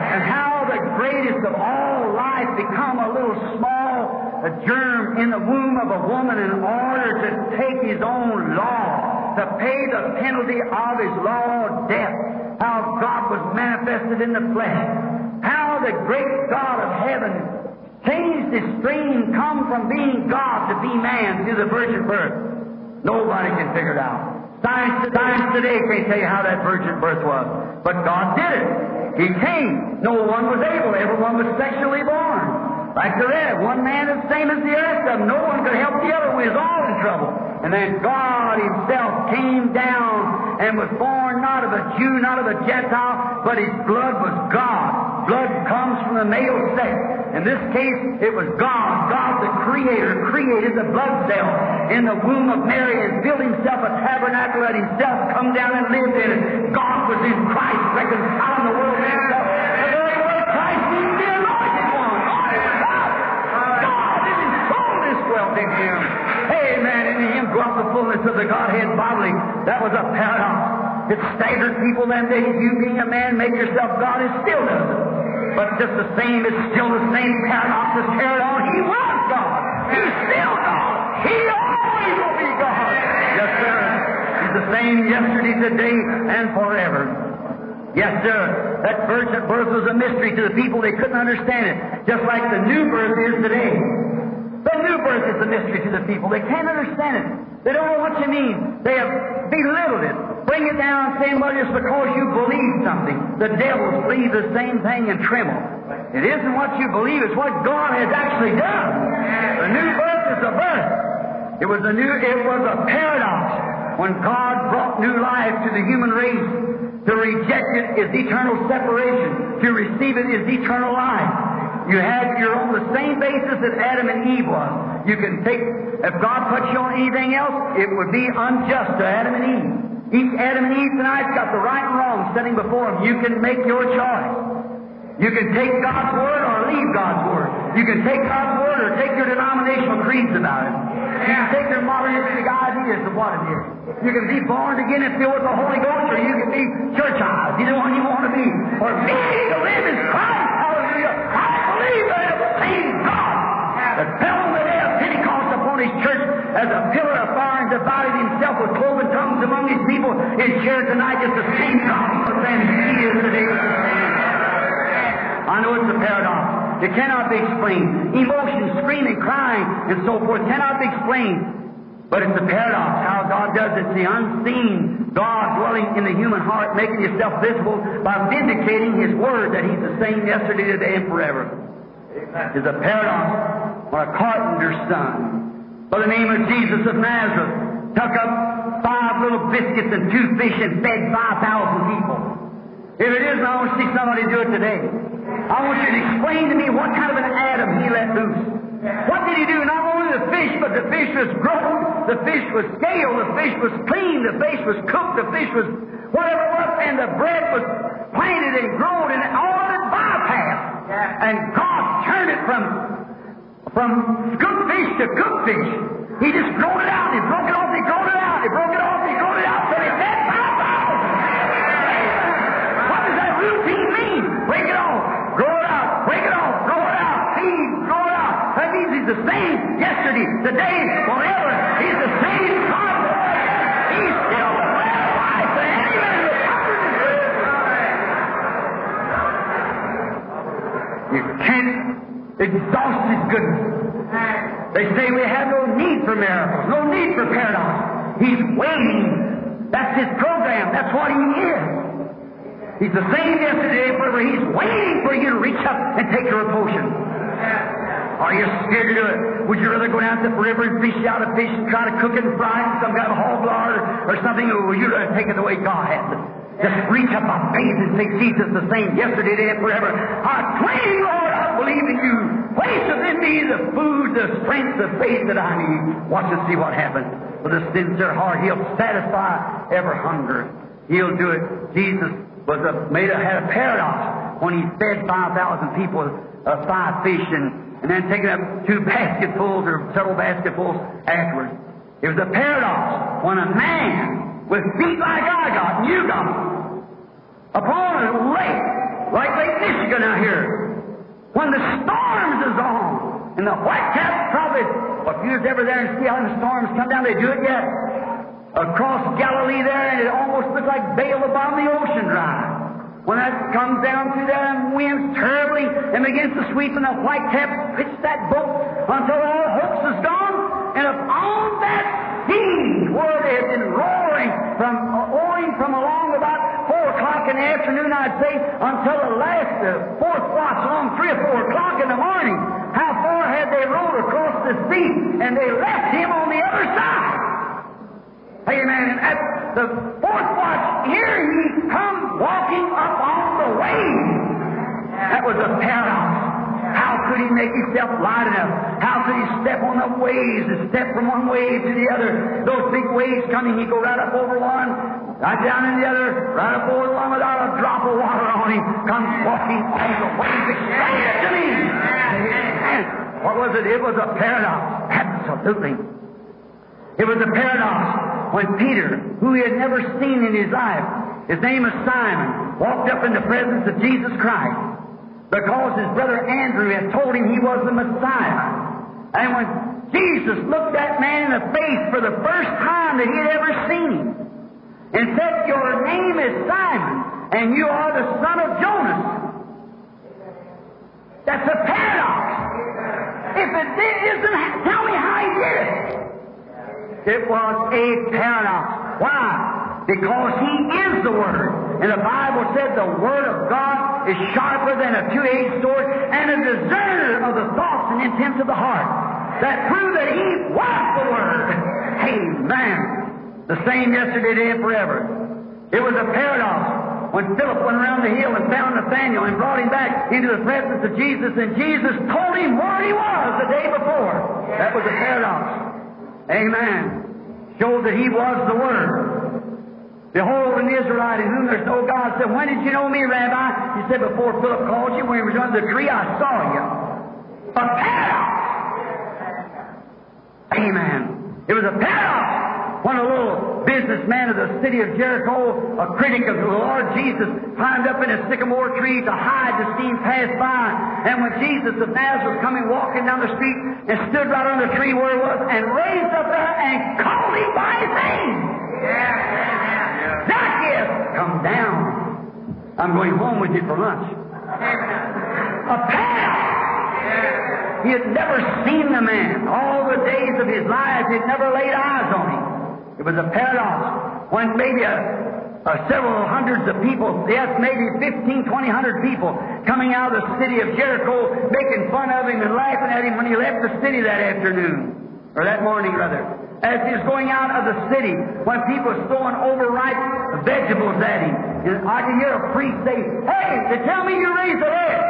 And how the greatest of all life become a little small germ in the womb of a woman in order to take His own law, to pay the penalty of His law, death. How God was manifested in the flesh. How the great God of heaven changed His stream, come from being God to be man through the virgin birth. Nobody can figure it out. Science, science today can't tell you how that virgin birth was. But God did it. He came. No one was able. Everyone was sexually born. Like they read, one man is the same as the rest of them. No one could help the other. We was all in trouble. And then God Himself came down and was born not of a Jew, not of a Gentile, but His blood was God. Blood comes from the male sex. In this case, it was God, God the Creator, created the blood cell in the womb of Mary and built Himself a tabernacle and Himself come down and lived in it. God was in Christ, reconciling the world to Himself. The very word Christ means the anointed one. God is God. God is His fullness dwelt in Him. Amen. In Him dwelt the fullness of the Godhead bodily. That was a paradox. It staggered people then that if you being a man make yourself God, it still doesn't. But just the same, it's still the same paradox that's carried on. He was God. He's still God. He always will be God. Yes, sir. He's the same yesterday, today, and forever. Yes, sir. That virgin birth was a mystery to the people. They couldn't understand it. Just like the new birth is today. The new birth is a mystery to the people. They can't understand it. They don't know what you mean. They have belittled it. Bring it down, saying, well, just because you believe something. The devils believe the same thing and tremble. It isn't what you believe, it's what God has actually done. The new birth is the birth. It was a new, it was a paradox when God brought new life to the human race. To reject it is eternal separation. To receive it is eternal life. You had, you're on the same basis that Adam and Eve was. You can take, if God put you on anything else, it would be unjust to Adam and Eve. Each Adam and Eve tonight's got the right and wrong standing before him. You can make your choice. You can take God's word or leave God's word. You can take God's word or take your denominational creeds about it. You can take your modernistic ideas of what it is. You can be born again and filled with the Holy Ghost, or you can be churchized, either one you want to be. Or me to live is Christ. Hallelujah. I believe that it was seen God. The fellow that had Pentecost upon His church as a pillar of fire and divided Himself with cloven tongues among His people is shared tonight as the same God for them He is today. I know it's a paradox. It cannot be explained. Emotion, screaming, crying, and so forth cannot be explained. But it's a paradox how God does it. It's the unseen God dwelling in the human heart, making Himself visible by vindicating His word that He's the same yesterday, today, and forever. It's a paradox on a carpenter's son by the name of Jesus of Nazareth took up five little biscuits and two fish and fed five thousand people. If it isn't, I want to see somebody do it today. I want you to explain to me what kind of an Adam He let loose. What did He do? Not only the fish, but the fish was grown, the fish was scaled, the fish was clean, the fish was cooked, the fish was whatever it was, and the bread was planted and grown, and all of it bypassed. And God turned it from, from scoop fish to cook fish. He just groaned it out. He broke it off. He groaned it out. He broke it off. He groaned it out. So He fed five thousand. What does that routine mean? Break it off. Grow it out. Break it off. Grow it out. Feed. Grow it out. That means He's the same yesterday, today, forever. He's the same God. He's still the bread of life. Amen. You can't exhaust His goodness. They say we have no need for miracles, no need for paradox. He's waiting. That's His program. That's what He is. He's the same yesterday, forever. He's waiting for you to reach up and take your potion. Are you scared to do it? Would you rather go down to the river and fish out a fish and try to cook it and fry it, some kind of hog lard or something, or would you rather take it the way God has it? Just reach up my face and say, Jesus, the same yesterday, today, and forever. I pray, Lord, I believe in You. Place within me the food, the strength, the faith that I need. Watch and see what happens. With a sincere heart, He'll satisfy every hunger. He'll do it. Jesus was a, made a, had a paradox. when he fed five thousand people of five fish and, and then taking up two basketfuls or several basketfuls afterwards. It was a paradox when a man with feet like I got and you got upon a lake like Lake Michigan out here, when the storms is on and the white caps probably, well, if you was ever there and see how the storms come down, they do it yet. Across Galilee there, and it almost looks like Baal the bottom of the ocean dry. When that comes down through there and winds terribly and begins to sweep, and the white cap pitch that boat until all hopes is gone, and upon that sea where they have been roaring from uh, oaring from along about four o'clock in the afternoon, I'd say, until the last the uh, fourth watch along three or four o'clock in the morning. How far had they rowed across the sea, and they left him on the other side? Amen. And at the fourth watch, here he comes walking up on the waves. That was a paradox. How could he make himself light enough? How could he step on the waves and step from one wave to the other? Those big waves coming, he'd go right up over one, right down in the other, right up over one without a drop of water on him. Comes walking on the waves. Excited to me. What was it? It was a paradox. Absolutely. It was a paradox. When Peter, who he had never seen in his life, his name was Simon, walked up in the presence of Jesus Christ because his brother Andrew had told him he was the Messiah. And when Jesus looked that man in the face for the first time that he had ever seen him and said, "Your name is Simon, and you are the son of Jonas." That's a paradox. If it isn't, tell me how he did it. It was a paradox. Why? Because he is the Word. And the Bible said the Word of God is sharper than a two-edged sword and a discerner of the thoughts and intents of the heart. That proved that he was the Word. Amen. The same yesterday, today, and forever. It was a paradox when Philip went around the hill and found Nathanael and brought him back into the presence of Jesus, and Jesus told him where he was the day before. That was a paradox. Amen. Showed that he was the Word. Behold, an Israelite in whom there's no God. Said, "When did you know me, Rabbi?" He said, "Before Philip called you, when he was under the tree, I saw you." A paradox. Amen. It was a paradox when a little businessman of the city of Jericho, a critic of the Lord Jesus, climbed up in a sycamore tree to hide to see him pass by. And when Jesus of Nazareth was coming walking down the street and stood right under the tree where he was and raised up there and called him by his name. Yeah. Zacchaeus, come down. I'm going home with you for lunch. A path. He had never seen the man. All the days of his life, he had never laid eyes on him. It was a paradox when maybe a, a several hundreds of people, yes, maybe fifteen, twenty hundred people coming out of the city of Jericho making fun of him and laughing at him when he left the city that afternoon, or that morning rather. As he was going out of the city, when people was throwing overripe vegetables at him, I could hear a priest say, "Hey, they tell me you raised the head.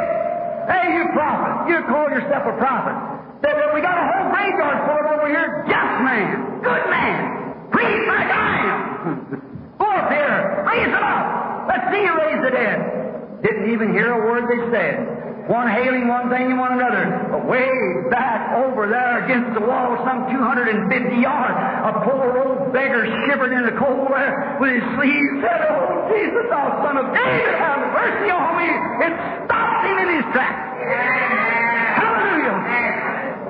Hey, you prophet. You call yourself a prophet. Said, well, we got a whole graveyard full of over here. Just man. Good man. Please, like I am. Go up here. Raise it up. Let's see you raise the dead." Didn't even hear a word they said. One hailing one thing and one another. But way back over there against the wall, some two hundred fifty yards, a poor old beggar shivered in the cold air with his sleeves said, "Oh, Jesus, thou son of David, have mercy on me." It stopped him in his tracks. Hallelujah.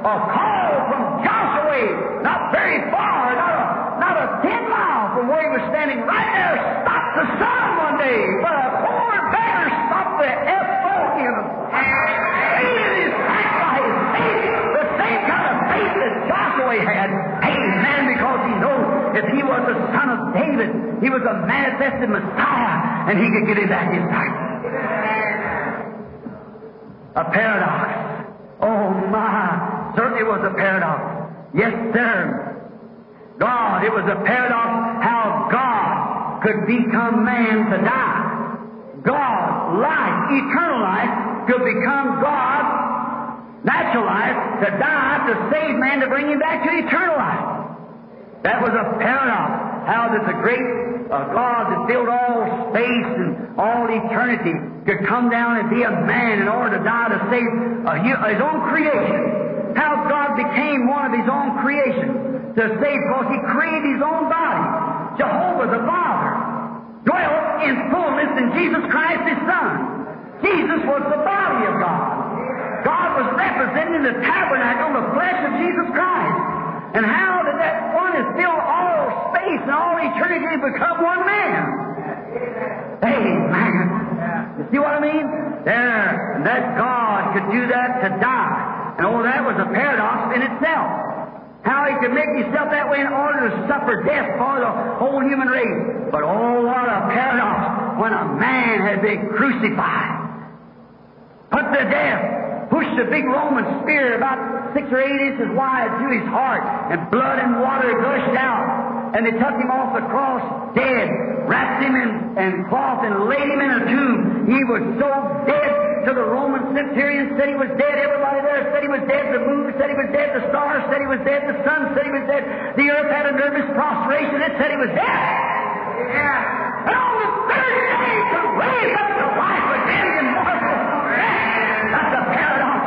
A call from Joshua, not very far, not a Not a ten mile from where he was standing right there, stopped the sun one day. But a poor beggar stopped the F O in him. Hated his back by his faith. The same kind of faith that Joshua had. Amen. Because he knows if he was the son of David, he was a manifested Messiah, and he could get him back in time. A paradox. Oh my. Certainly was a paradox. Yes, sir. God, it was a paradox how God could become man to die. God, life, eternal life, could become God, natural life, to die, to save man, to bring him back to eternal life. That was a paradox. How that the great uh, God that filled all space and all eternity to come down and be a man in order to die to save uh, his own creation. How God became one of his own creation to save, because he created his own body. Jehovah the Father dwelt in fullness in Jesus Christ his Son. Jesus was the body of God. God was represented in the tabernacle, the flesh of Jesus Christ. And how did that one is still all space and all eternity to become one man? Amen. You see what I mean? There, that God could do that to die. And oh, that was a paradox in itself. How he could make himself that way in order to suffer death for the whole human race. But oh, what a paradox when a man had been crucified, put to death, pushed a big Roman spear about six or eight inches wide through his heart, and blood and water gushed out. And they took him off the cross dead, wrapped him in, in cloth and laid him in a tomb. He was so dead to the Roman centurion, said he was dead. Everybody there said he was dead. The moon said he was dead. The stars said he was dead. The sun said he was dead. The earth had a nervous prostration. It said he was dead. Yeah. And on the third day, to raise up the life again in mortal flesh. That's a paradox.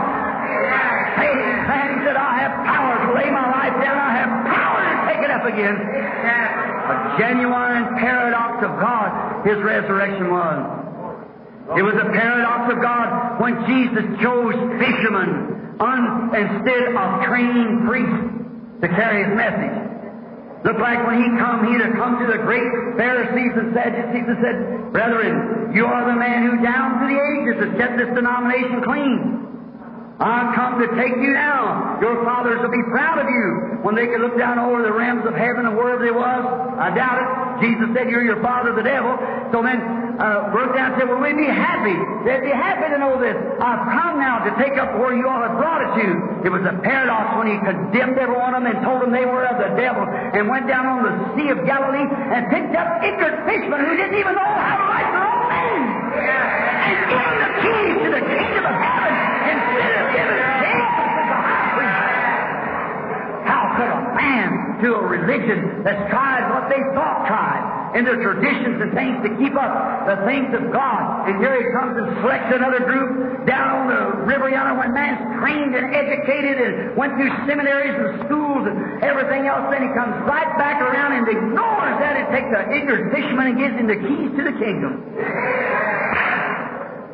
Hey, man, he said, I have power to lay my life down. I have power to take it up again. Yeah. A genuine paradox of God, his resurrection was. It was a paradox of God when Jesus chose fishermen un- instead of trained priests to carry his message. Looked like when he come, he'd have come to the great Pharisees and Sadducees and said, "Brethren, you are the man who down through the ages has kept this denomination clean. I've come to take you now. Your fathers will be proud of you." When they could look down over the realms of heaven and wherever they was, I doubt it. Jesus said, "You're your father, the devil." So then, uh, broke down and said, "Well, we'd be happy. They'd be happy to know this. I've come now to take up where you all have brought it to." It was a paradox when he condemned every one of them and told them they were of the devil, and went down on the Sea of Galilee and picked up ignorant fishermen who didn't even know how to write their own name, and gave them the keys to the kingdom of heaven. How could a man to a religion that's tried what they thought tried, and their traditions and things to keep up the things of God, and here he comes and selects another group down on the river yonder when man's trained and educated and went through seminaries and schools and everything else, then he comes right back around and ignores that and takes the ignorant fisherman and gives him the keys to the kingdom.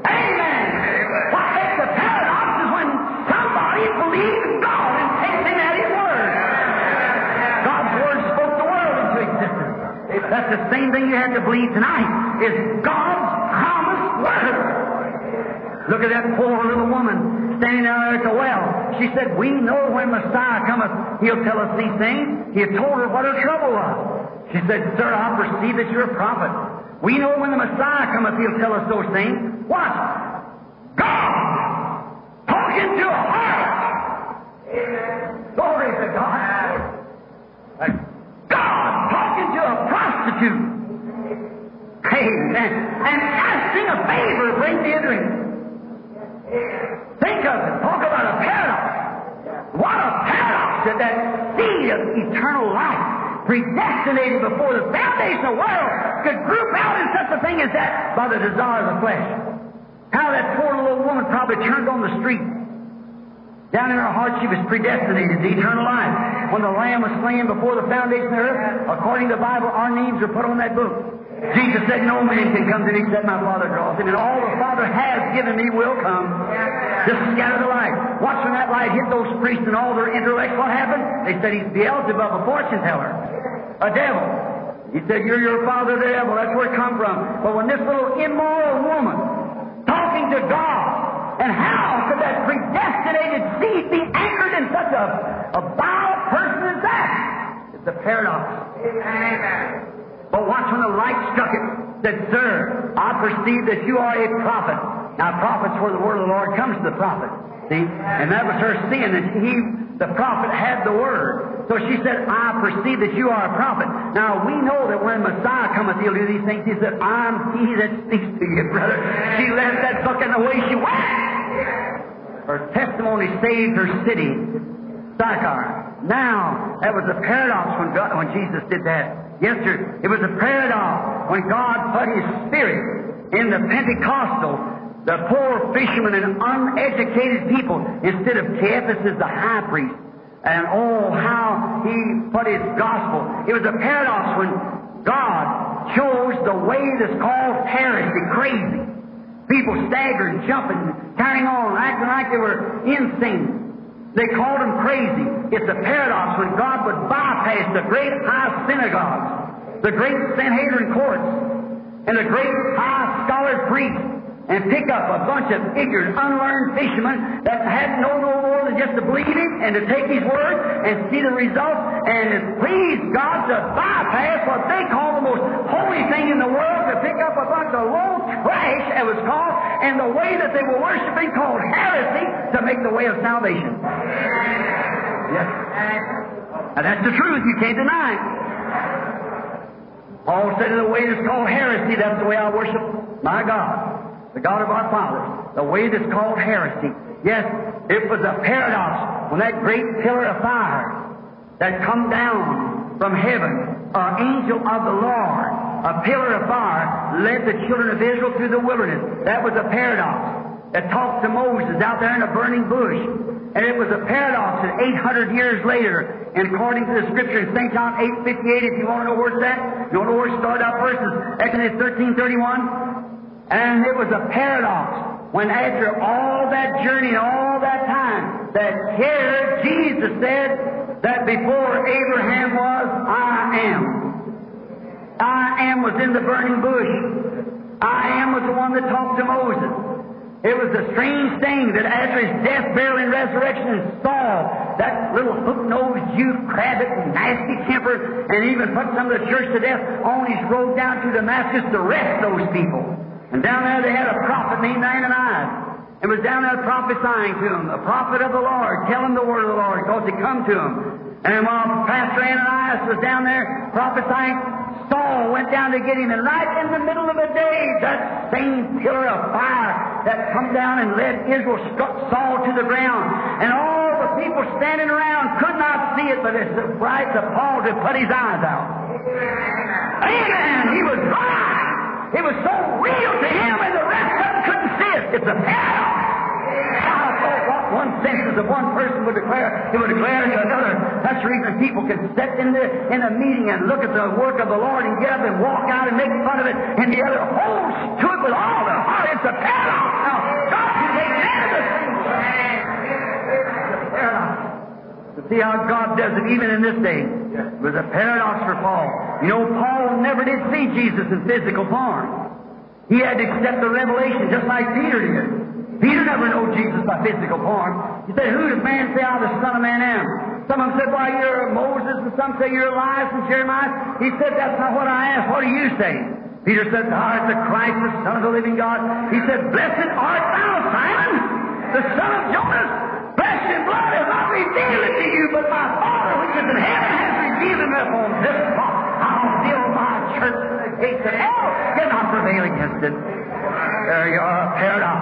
Amen! What makes a paradox is when somebody believes in God and takes him at his word. God's word spoke the world into existence. That's the same thing you have to believe tonight, is God's promised word. Look at that poor little woman standing out there at the well. She said, "We know when Messiah cometh, he'll tell us these things." He had told her what her trouble was. She said, "Sir, I perceive that you're a prophet. We know when the Messiah cometh, he'll tell us those things." What? God talking to a heart. Amen. Glory to God. Like God talking to a prostitute. Amen. And asking a favor to bring me a drink. Think of it. Talk about a paradox. What a paradox that that seed of eternal life, predestinated before the foundation of the world, could group out in such a thing as that by the desire of the flesh. How that poor little woman probably turned on the street. Down in her heart she was predestinated to eternal life. When the Lamb was slain before the foundation of the earth, according to the Bible, our names are put on that book. Jesus said, "No man can come to me except my Father draws him, and all the Father has given me will come." Just scatter the light. Watch when that light hit those priests and all their intellect. What happened? They said, "He's Beelzebub, a fortune teller, a devil." He said, "You're your father, the devil." That's where it come from. But when this little immoral woman talking to God, and how could that predestinated seed be anchored in such a, a vile person as that? It's a paradox. Amen. But watch when the light struck it, said, "Sir, I perceive that you are a prophet." Now, prophet's where the word of the Lord comes to the prophet. See? And that was her sin, that he, the prophet, had the word. So she said, "I perceive that you are a prophet. Now, we know that when Messiah cometh, he'll do these things." He said, "I'm he that speaks to you, brother." She left that book and away she went. Her testimony saved her city, Sychar. Now, that was a paradox when, God, when Jesus did that. Yes, sir. It was a paradox when God put His Spirit in the Pentecostal The poor fishermen and uneducated people, instead of Caiaphas as the high priest, and oh, how he put his gospel. It was a paradox when God chose the way that's called heresy, crazy. People staggering, jumping, carrying on, acting like they were insane. They called them crazy. It's a paradox when God would bypass the great high synagogues, the great Sanhedrin courts, and the great high scholar priests, and pick up a bunch of ignorant, unlearned fishermen that had no more than just to believe it and to take His word and see the results and to please God to bypass what they call the most holy thing in the world, to pick up a bunch of low trash, as it's called, and the way that they were worshiping called heresy, to make the way of salvation. Yes. And that's the truth. You can't deny it. Paul said, in the way that's called heresy, that's the way I worship my God, the God of our fathers, the way that's called heresy. Yes, it was a paradox when that great pillar of fire that come down from heaven, an angel of the Lord, a pillar of fire, led the children of Israel through the wilderness. That was a paradox that talked to Moses out there in a burning bush. And it was a paradox that eight hundred years later, and according to the Scripture in Saint John eight fifty-eight, if you want to know where's that, you want to know where it started out first, Exodus thirteen thirty-one. And it was a paradox when, after all that journey and all that time, that here Jesus said that before Abraham was, I am. I am was in the burning bush. I am was the one that talked to Moses. It was a strange thing that after his death, burial, and resurrection, Saul, that little hook-nosed Jew, crabbit, nasty temper, and even put some of the church to death, on his road down to Damascus to arrest those people. And down there they had a prophet named Ananias. It was down there prophesying to him, a prophet of the Lord, telling the word of the Lord, because it come to him. And while Pastor Ananias was down there prophesying, Saul went down to get him. And right in the middle of the day, that same pillar of fire that come down and led Israel struck Saul to the ground. And all the people standing around could not see it, but it's the right of Paul to put his eyes out. Amen! He was right! It was so real to him, and the rest of them couldn't see it. It's a paradox. I thought what one sentence of one person would declare, it would declare to another. That's the reason people can sit in, the, in a meeting and look at the work of the Lord and get up and walk out and make fun of it, and the other holds to it with all their heart. It's a paradox. Now, God can take care of this. It's a paradox. To see how God does it, even in this day. It was a paradox for Paul. You know, Paul never did see Jesus in physical form. He had to accept the revelation just like Peter did. Peter never knew Jesus by physical form. He said, who does man say I, the Son of Man, am? Some of them said, why, you're Moses, and some say you're Elias and Jeremiah. He said, that's not what I asked. What do you say? Peter said, thou art the Christ, the Son of the living God. He said, blessed art thou, Simon, the son of Jonas. Flesh and blood has not revealed it to you, but my Father which is in heaven has revealed it upon this spot. I'll build my church in the gates of hell cannot prevail against it. There you are, a paradox.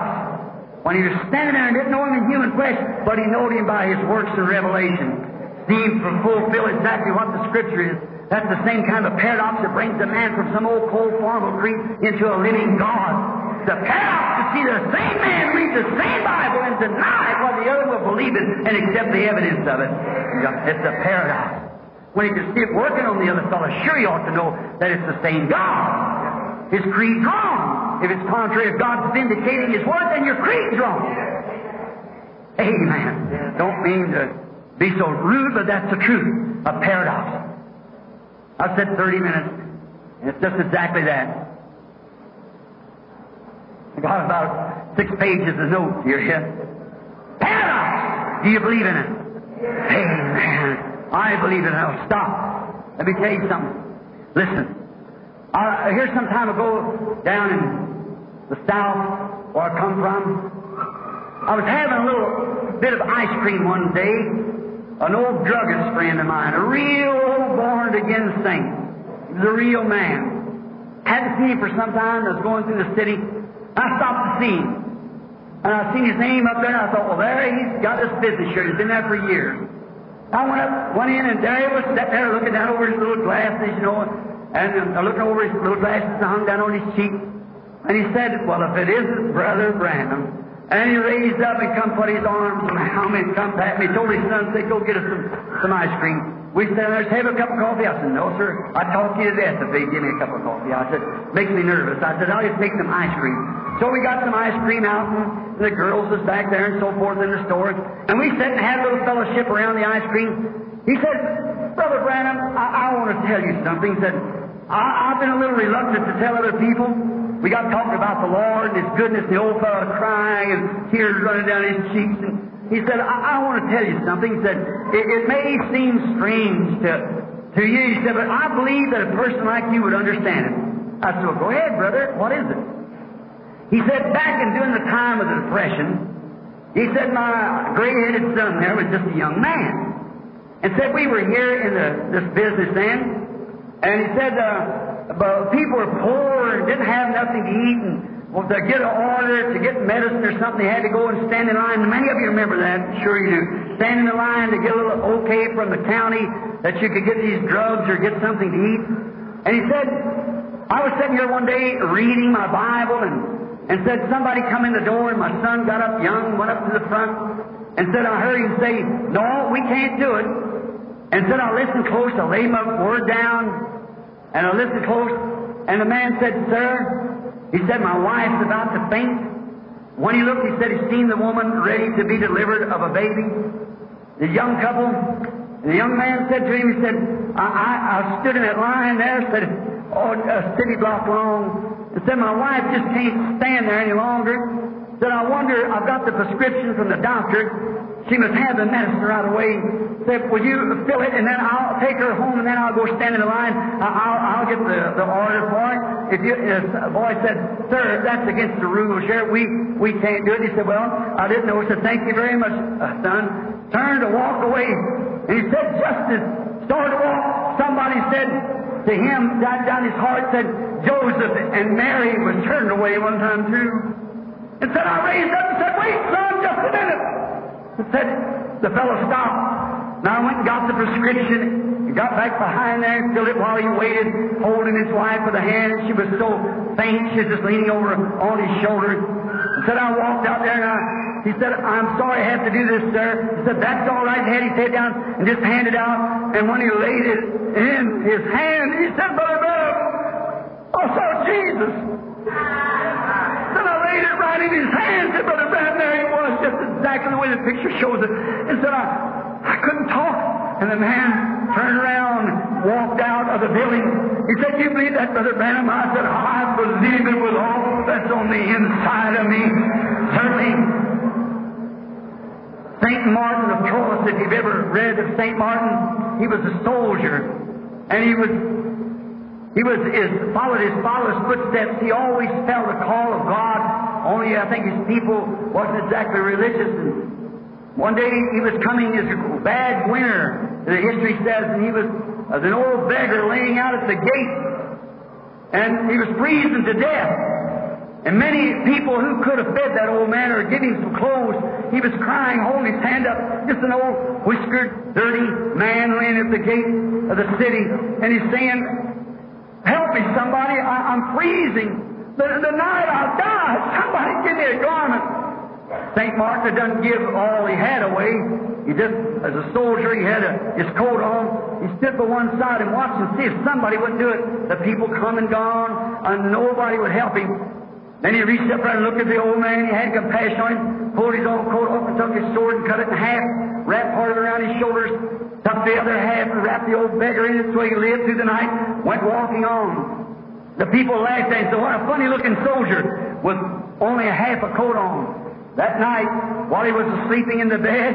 When he was standing there and didn't know him in human flesh, but he knowed him by his works and revelation. Seemed to fulfill exactly what the Scripture is. That's the same kind of paradox that brings a man from some old cold formal creed into a living God. The paradox to see the same man read the same Bible and deny what the other will believe it and accept the evidence of it. It's a paradox. When you can see it working on the other fellow, sure you ought to know that it's the same God. His creed's wrong. If it's contrary to God's vindicating His word, then your creed's wrong. Amen. Don't mean to be so rude, but that's the truth. A paradox. I said thirty minutes, and it's just exactly that. I got about six pages of notes here. Yes? Paradox! Do you believe in it? Amen. I believe in it. Now, stop. Let me tell you something. Listen. I, I heard some time ago down in the South, where I come from, I was having a little bit of ice cream one day. An old druggist friend of mine, a real old born-again saint. He was a real man. Hadn't seen him for some time. I was going through the city. I stopped to see him, and I seen his name up there, and I thought, well, there he's got this business shirt. He's been there for years. I went up, went in, and there he was, sat there looking down over his little glasses, you know, and uh, looking over his little glasses that hung down on his cheek. And he said, well, if it isn't Brother Branham. And he raised up and come put his arms and how many come at me. He told his son, say, go get us some, some ice cream. We said, let's have a cup of coffee. I said, no, sir. I'd talk you to death if they give me a cup of coffee. I said, makes me nervous. I said, I'll just take some ice cream. So we got some ice cream out, and the girls was back there and so forth in the store. And we sat and had a little fellowship around the ice cream. He said, Brother Branham, I, I want to tell you something. He said, I, I've been a little reluctant to tell other people. We got talking about the Lord and His goodness, the old fellow crying and tears running down his cheeks. And he said, I, I want to tell you something. He said, it, it may seem strange to, to you. He said, but I believe that a person like you would understand it. I said, well, go ahead, brother. What is it? He said, back in during the time of the Depression, he said, my gray-headed son there was just a young man. And said, we were here in the, this business then. And he said, uh, but people were poor and didn't have nothing to eat, and well, to get an order, to get medicine or something, they had to go and stand in line. And many of you remember that, I'm sure you do. Stand in the line to get a little okay from the county that you could get these drugs or get something to eat. And he said, I was sitting here one day reading my Bible, and, and said, somebody come in the door, and my son got up young, went up to the front, and said, I heard him say, no, we can't do it. And said, I listened close, I laid my word down, and I listened close, and the man said, sir, he said, my wife's about to faint. When he looked, he said, he seen the woman ready to be delivered of a baby. The young couple, and the young man said to him, he said, I, I, I stood in that line there, said, oh, a city block long. He said, my wife just can't stand there any longer. Said, I wonder, I've got the prescription from the doctor. She must have the medicine right away. Said, will you fill it, and then I'll take her home, and then I'll go stand in the line. I'll, I'll get the, the order for it. If you, the boy said, sir, that's against the rules, Sheriff. We, we can't do it. He said, well, I didn't know. He said, thank you very much, uh, son. Turned to walk away. And he said, justice, started to walk. Somebody said to him, died down his heart, said, Joseph and Mary was turned away one time, too. And said, I raised up and said, wait, son, just a minute. He said, the fellow stopped. And I went and got the prescription and got back behind there and filled it while he waited, holding his wife with a hand. She was so faint, she was just leaning over on his shoulder. He said, I walked out there and I, he said, I'm sorry I have to do this, sir. He said, that's all right. He had his head down and just handed out. And when he laid it in his hand, he said, Brother Bob, I saw Jesus. Then I laid it right in his hand. Said, Brother Bob, there he was, just exactly the way the picture shows it. And said, I. I couldn't talk. And the man turned around and walked out of the building. He said, do you believe that, Brother Branham? I said, I believe it with all that's on the inside of me. Certainly, Saint Martin of Troyes, if you've ever read of Saint Martin, he was a soldier. And he was, he was, his, followed his father's footsteps. He always felt the call of God. Only, I think, his people wasn't exactly religious. And one day he was coming as a bad winter, the history says, and he was as an old beggar laying out at the gate, and he was freezing to death. And many people who could have fed that old man or given him some clothes, he was crying, holding his hand up, just an old whiskered, dirty man laying at the gate of the city, and he's saying, help me, somebody, I, I'm freezing. The, the night I'll die, somebody give me a garment. Saint Martin doesn't give all he had away. He just, as a soldier, he had a, his coat on. He stood by one side and watched and see if somebody would do it. The people come and gone, and nobody would help him. Then he reached up and looked at the old man. He had compassion on him, pulled his old coat off and took his sword and cut it in half, wrapped part of it around his shoulders, took the other half and wrapped the old beggar in it so he lived through the night, went walking on. The people laughed at him and said, what a funny-looking soldier with only a half a coat on. That night, while he was sleeping in the bed,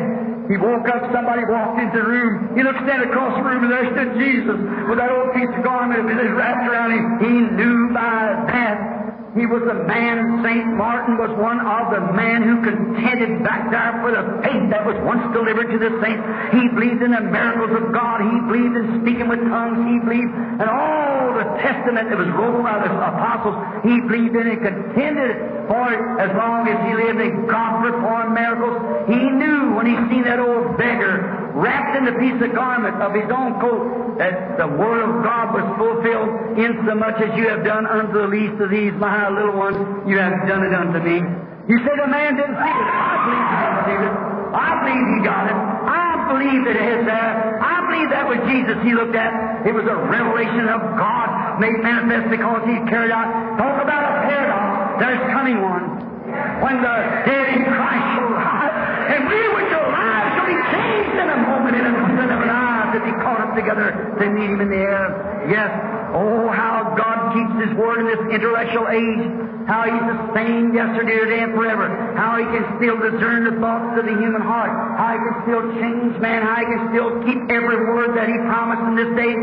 he woke up, somebody walked into the room. He looked down across the room, and there stood Jesus with that old piece of garment that was wrapped around him. He knew by that he was a man. Saint Martin was one of the men who contended back there for the faith that was once delivered to the saints. He believed in the miracles of God. He believed in speaking with tongues. He believed in all the testament that was rolled by the apostles. He believed in it, contended for it as long as he lived, and God performed miracles. He knew when he seen that old beggar wrapped in a piece of garment of his own coat that the Word of God was fulfilled. Insomuch as you have done unto the least of these, my little ones, you have done it unto me. You say the man didn't see it. I believe he didn't see it. I believe he got it. I believe that it is there. I believe that was Jesus he looked at. It was a revelation of God made manifest because he carried out. Talk about a paradox. There's coming one. When the dead in Christ shall rise, and we which are alive shall be changed in a moment, in a moment of an eye, to be caught up together to meet him in the air. Yes, oh, how God keeps his word in this intellectual age, how he's the same yesterday, today, and forever, how he can still discern the thoughts of the human heart, how he can still change man, how he can still keep every word that he promised in this day.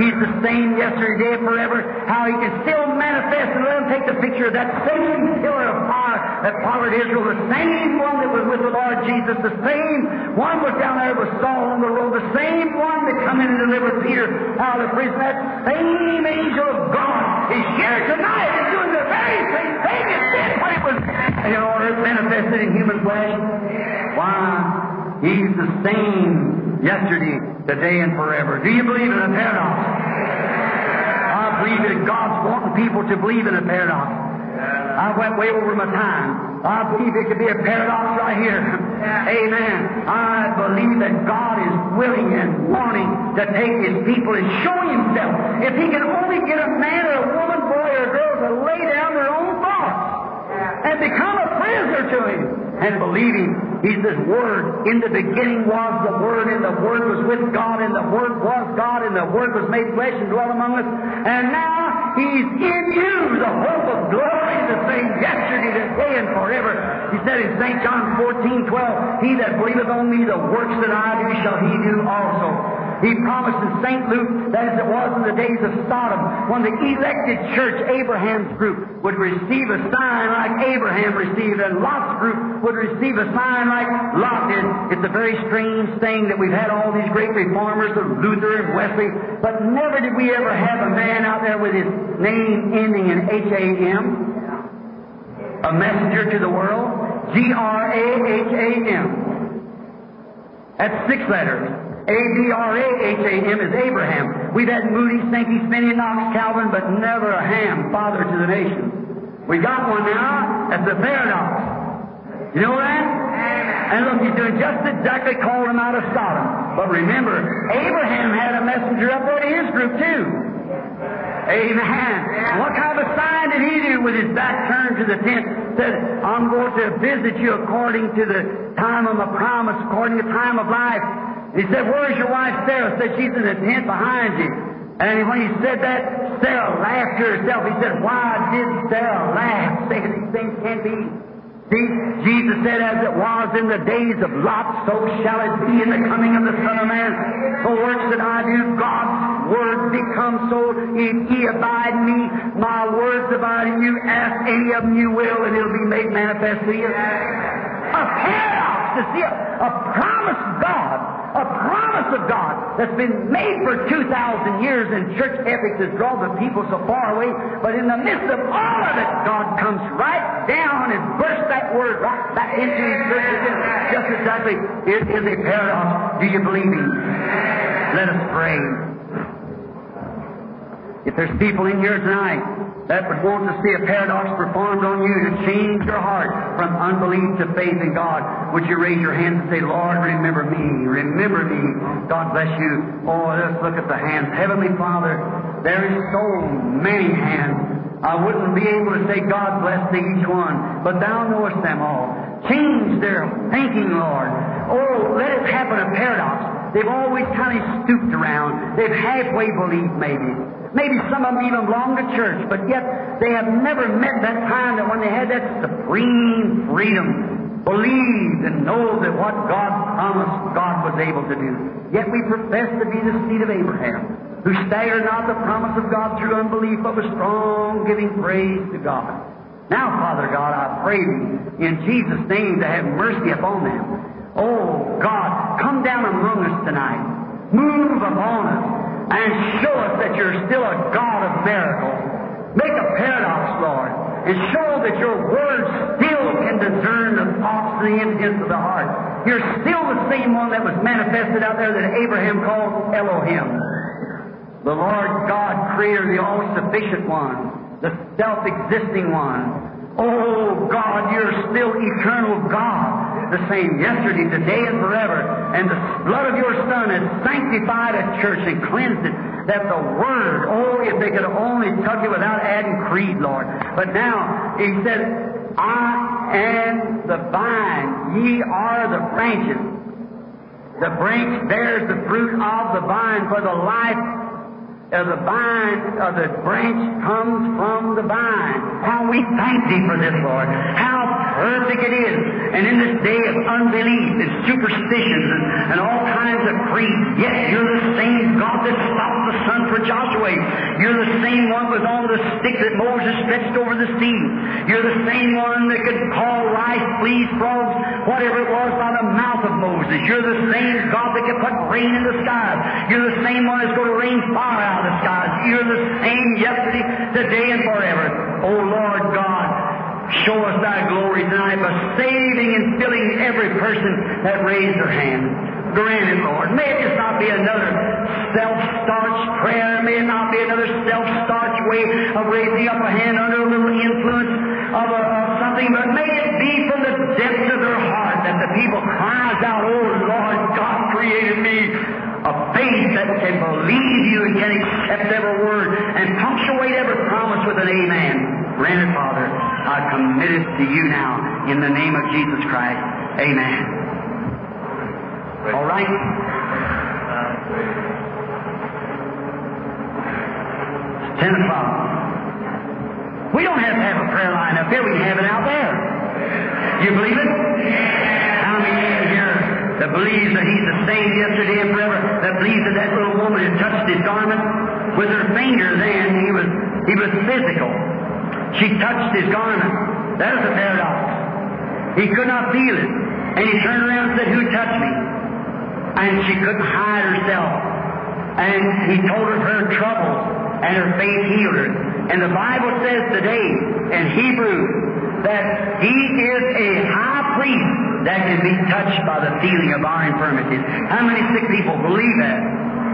He's the same yesterday, today, and forever, how he can still manifest and let him take the picture of that same pillar of fire that followed Israel, the same one that was with the Lord Jesus, the same one was down there with Saul on the road, the same one that come in and delivered Peter out of prison. That same angel of God is here tonight and doing the very same thing it did when it was in order manifested in human flesh. Why? He's the same yesterday, today, and forever. Do you believe in a paradox? I believe that God's wanting people to believe in a paradox. I went way over my time. I believe it could be a paradox right here. Amen. I believe that God is willing and wanting to take His people and show Himself. If He can only get a man or a woman, boy or girl to lay down their own thoughts and become a prisoner to Him and believe Him. He's this Word. In the beginning was the Word, and the Word was with God, and the Word was God, and the Word was made flesh and dwelt among us. And now He's in you, the hope of glory, the same yesterday, today, and forever. He said in Saint John fourteen twelve, He that believeth on me, the works that I do shall he do also. He promised in Saint Luke that as it was in the days of Sodom, when the elected church, Abraham's group, would receive a sign like Abraham received, and Lot's group would receive a sign like Lot did. It's a very strange thing that we've had all these great reformers of Luther and Wesley, but never did we ever have a man out there with his name ending in H A M, a messenger to the world, G R A H A M. That's six letters. A B R A H A M is Abraham. We've had Moody, Sankey, Finney, Knox, Calvin, but never a Ham, father to the nation. We got one now. That's a paradox. You know that? And look, he's doing just exactly calling him out of Sodom. But remember, Abraham had a messenger up there to his group too. Amen. What kind of a sign did he do with his back turned to the tent? Said, I'm going to visit you according to the time of the promise, according to the time of life. He said, where's your wife Sarah? Said, she's in the tent behind you. And when he said that, Sarah laughed to herself. He said, why did Sarah laugh? Saying these things can't be. See, Jesus said, as it was in the days of Lot, so shall it be in the coming of the Son of Man. The works that I do, God's word becomes so. If ye abide in me, my words abide in you. Ask any of them you will, and it'll be made manifest to you. A paradox to see a, a promise God, a promise of God that's been made for two thousand years, and church ethics has drawn the people so far away. But in the midst of all of it, God comes right down and bursts that word right back into His church. Just exactly, it is a paradox. Do you believe me? Let us pray. If there's people in here tonight that would want to see a paradox performed on you to change your heart from unbelief to faith in God, would you raise your hand and say, Lord, remember me, remember me. God bless you. Oh, let's look at the hands. Heavenly Father, there is so many hands. I wouldn't be able to say, God bless thee, each one, but Thou knowest them all. Change their thinking, Lord. Oh, let it happen a paradox. They've always kind of stooped around. They've halfway believed, maybe. Maybe some of them even belong to church, but yet they have never met that time that when they had that supreme freedom, believed and know that what God promised, God was able to do. Yet we profess to be the seed of Abraham, who staggered not the promise of God through unbelief, but was strong, giving praise to God. Now, Father God, I pray Thee in Jesus' name to have mercy upon them. Oh, God, come down among us tonight. Move upon us. And show us that You're still a God of miracles. Make a paradox, Lord, and show that Your Word still can discern the thoughts and the intents of the heart. You're still the same one that was manifested out there that Abraham called Elohim. The Lord God, Creator, the all-sufficient One, the self-existing One. Oh, God, You're still eternal God, the same yesterday, today, and forever. And the blood of Your Son has sanctified a church and cleansed it, that the Word, oh, if they could only touch it without adding creed, Lord. But now, He said, I am the vine, ye are the branches. The branch bears the fruit of the vine, for the life of the vine, of the branch comes from the vine. How we thank Thee for this, Lord. How perfect it is. And in this day of unbelief and superstitions and, and all kinds of creeds, yet You're the same God that stopped the sun for Joshua. You're the same one with all the stick that Moses stretched over the sea. You're the same one that could call life, fleas, frogs, whatever it was, by the mouth of Moses. You're the same God that could put rain in the skies. You're the same one that's going to rain fire out of the skies. You're the same yesterday, today, and forever. Oh, Lord God, show us Thy glory tonight by saving and filling every person that raised their hand. Grant it, Lord. May it just not be another self-starch prayer. May it not be another self-starch way of raising up a hand under a little influence of a, of something, but may it be from the depths of their heart that the people cries out, "Oh, Lord God, created me a faith that can believe You and can accept every word and punctuate every promise with an amen." Grant it, Father. I commit it to You now in the name of Jesus Christ. Amen. All right? It's ten o'clock. We don't have to have a prayer line up here. We can have it out there. You believe it? How many in here that believes that He's the same yesterday and forever, that believes that that little woman had touched His garment with her finger then? He was, he was physical. She touched His garment. That is a paradox. He could not feel it. And He turned around and said, "Who touched me?" And she couldn't hide herself. And He told her her troubles, and her faith healed her. And the Bible says today in Hebrew that He is a high priest that can be touched by the feeling of our infirmities. How many sick people believe that?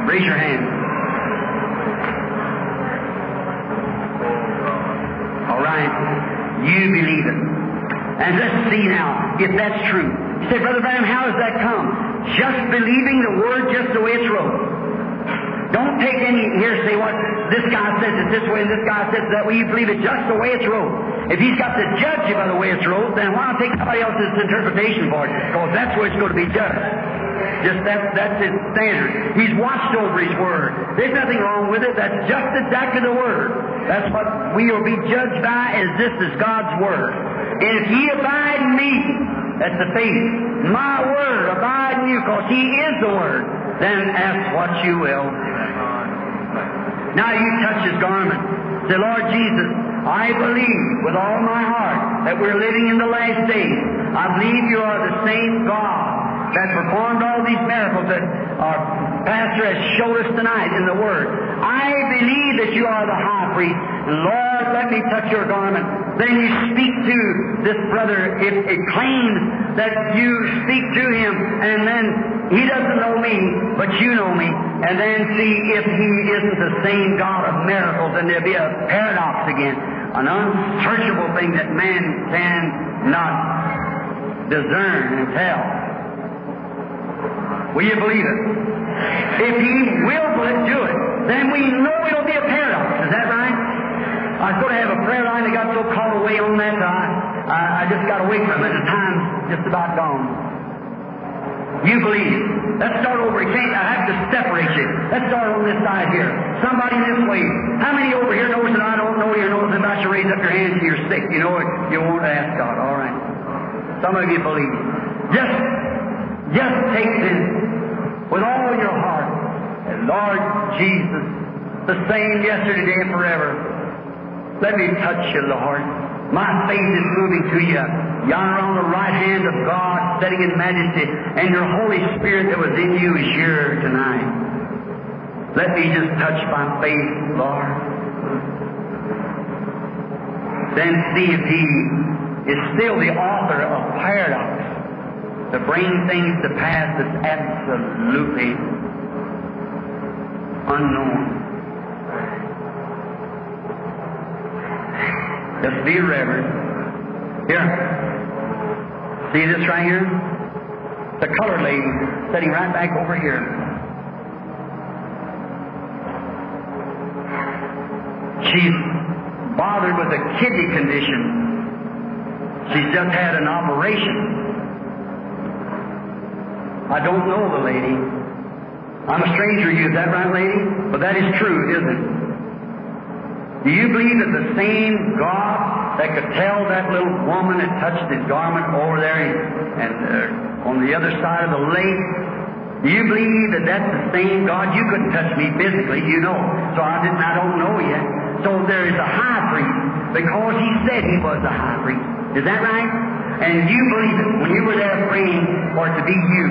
Raise your hand. You believe it. And let's see now if that's true. You say, "Brother Branham, how does that come?" Just believing the Word just the way it's wrote. Don't take any hearsay, what this guy says it this way and this guy says it that way. You believe it just the way it's wrote. If He's got to judge you by the way it's wrote, then why not take somebody else's interpretation for it? Because that's where it's going to be judged. Just that, that's His standard. He's watched over His Word. There's nothing wrong with it. That's just exactly the Word. That's what we will be judged by, as this is God's Word. "And if ye abide in Me," that's the faith, "My Word abide in you," because He is the Word, "then ask what you will." Now you touch His garment. Say, "Lord Jesus, I believe with all my heart that we're living in the last days. I believe You are the same God that performed all these miracles that our pastor has showed us tonight in the Word. I believe that You are the high priest. Lord, let me touch Your garment." Then you speak to this brother. It, it claims that you speak to him, and then he doesn't know me, but you know me. And then see if he isn't the same God of miracles, and there'll be a paradox again, an unsearchable thing that man cannot discern and tell. Will you believe it? If He will do it, then we know it'll be a paradox. Is that right? I sort of have a prayer line that got so caught away on that that I, I, I just got away from it. The time's just about gone. You believe. Let's start over. You can't, I have to separate you. Let's start on this side here. Somebody this way. How many over here knows that I don't know you knows that I should raise up your hands if you're sick? You know it. You won't ask God. All right. Some of you believe. Just, just take this with all your heart. "Lord Jesus, the same yesterday, today, and forever, let me touch You, Lord. My faith is moving to You, yonder on the right hand of God, sitting in majesty, and Your Holy Spirit that was in You is here tonight. Let me just touch by faith, Lord." Then see if He is still the author of paradox, to bring things to pass that's absolutely unknown. Just be reverent. Here. See this right here? The colored lady sitting right back over here. She's bothered with a kidney condition. She's just had an operation. I don't know the lady. I'm a stranger to you. Is that right, lady? But that is true, isn't it? Do you believe that the same God that could tell that little woman that touched his garment over there and, and uh, on the other side of the lake, do you believe that that's the same God? You couldn't touch me physically, you know. So I didn't. I don't know yet. So there is a high priest because he said he was a high priest. Is that right? And you believe it. When you were there praying for it to be you,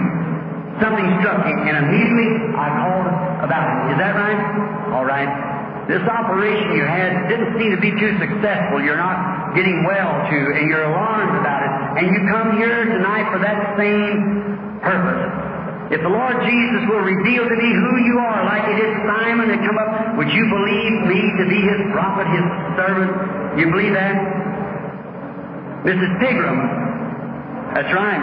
something struck me, and immediately I called about it. Is that right? All right. This operation you had didn't seem to be too successful. You're not getting well, too, and you're alarmed about it. And you come here tonight for that same purpose. If the Lord Jesus will reveal to me who you are, like it is Simon that come up, would you believe me to be his prophet, his servant? You believe that? Missus Pigram. That's right.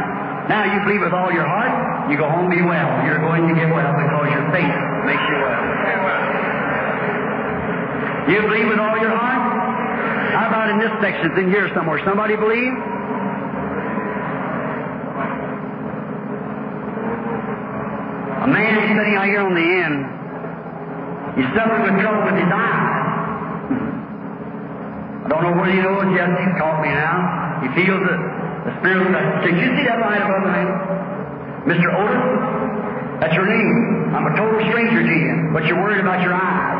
Now you believe with all your heart, you go home and be well. You're going to get well because your faith makes you well. You believe with all your heart? How about in this section? It's in here somewhere. Somebody believe? A man is sitting out here on the end. He's suffering with trouble with his eyes. I don't know what he knows yet. He's caught me now. He feels the, the spirit of the... Did you see that light above me? Mister Otis? That's your name. I'm a total stranger to you, but you're worried about your eyes.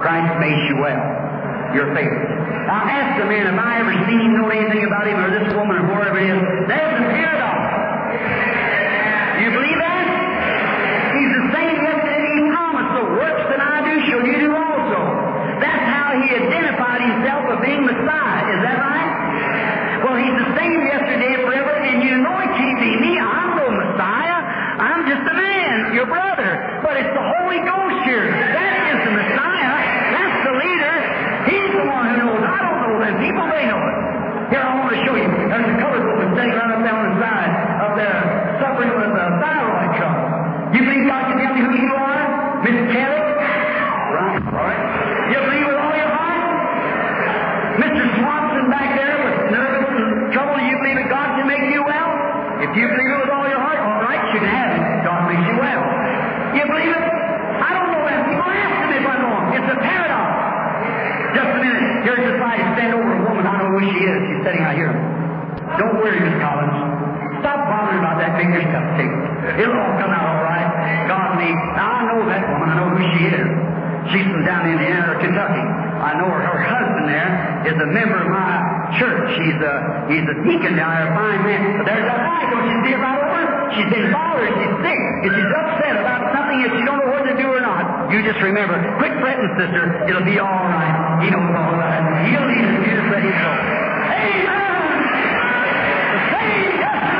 Christ made you well. Your faith. Now ask the man, have I ever seen, know anything about him, or this woman, or whoever it is? There's an paradox. You believe that? He's the same yesterday. He promised the works that I do shall you do also. That's how he identified himself as being Messiah. Is that right? Well, he's the same yesterday forever, and you know it can't be me. I'm no Messiah. I'm just a man, your brother. But it's the Holy Ghost here. That is the Messiah. That's the leader. He's the one who knows. I don't know them people. They know it. Here, I want to show you. There's a colored woman sitting right up down the side up there, suffering with a thyroid trouble. You believe God can tell me who you are? Miss Kelly? Right. All right. You believe with all your heart? Mister Swanson back there with nervous and trouble, you believe that God can make you well? If you believe it with all your heart, all right, you can have it. God makes you well. You believe it? I don't know that. People ask me if I know him. It's a paradox. Just a minute. Here's the side. Stand over a woman. I don't know who she is. She's sitting out here. Don't worry, Miss Collins. Stop bothering about that finger stuff, too. It'll all come out all right. God made. Now, I know that woman. I know who she is. She's from down in Indiana or Kentucky. I know her. Her husband there is a member of my church. He's a, he's a deacon down there, a fine man. But there's that light. Don't you see it right over? She's been bothered. She's sick. And she's upset about something that she don't know what to do or not. You just remember, quit fretting, sister. It'll be all right. He knows all right. He'll lead us. You just let him go. Amen! The same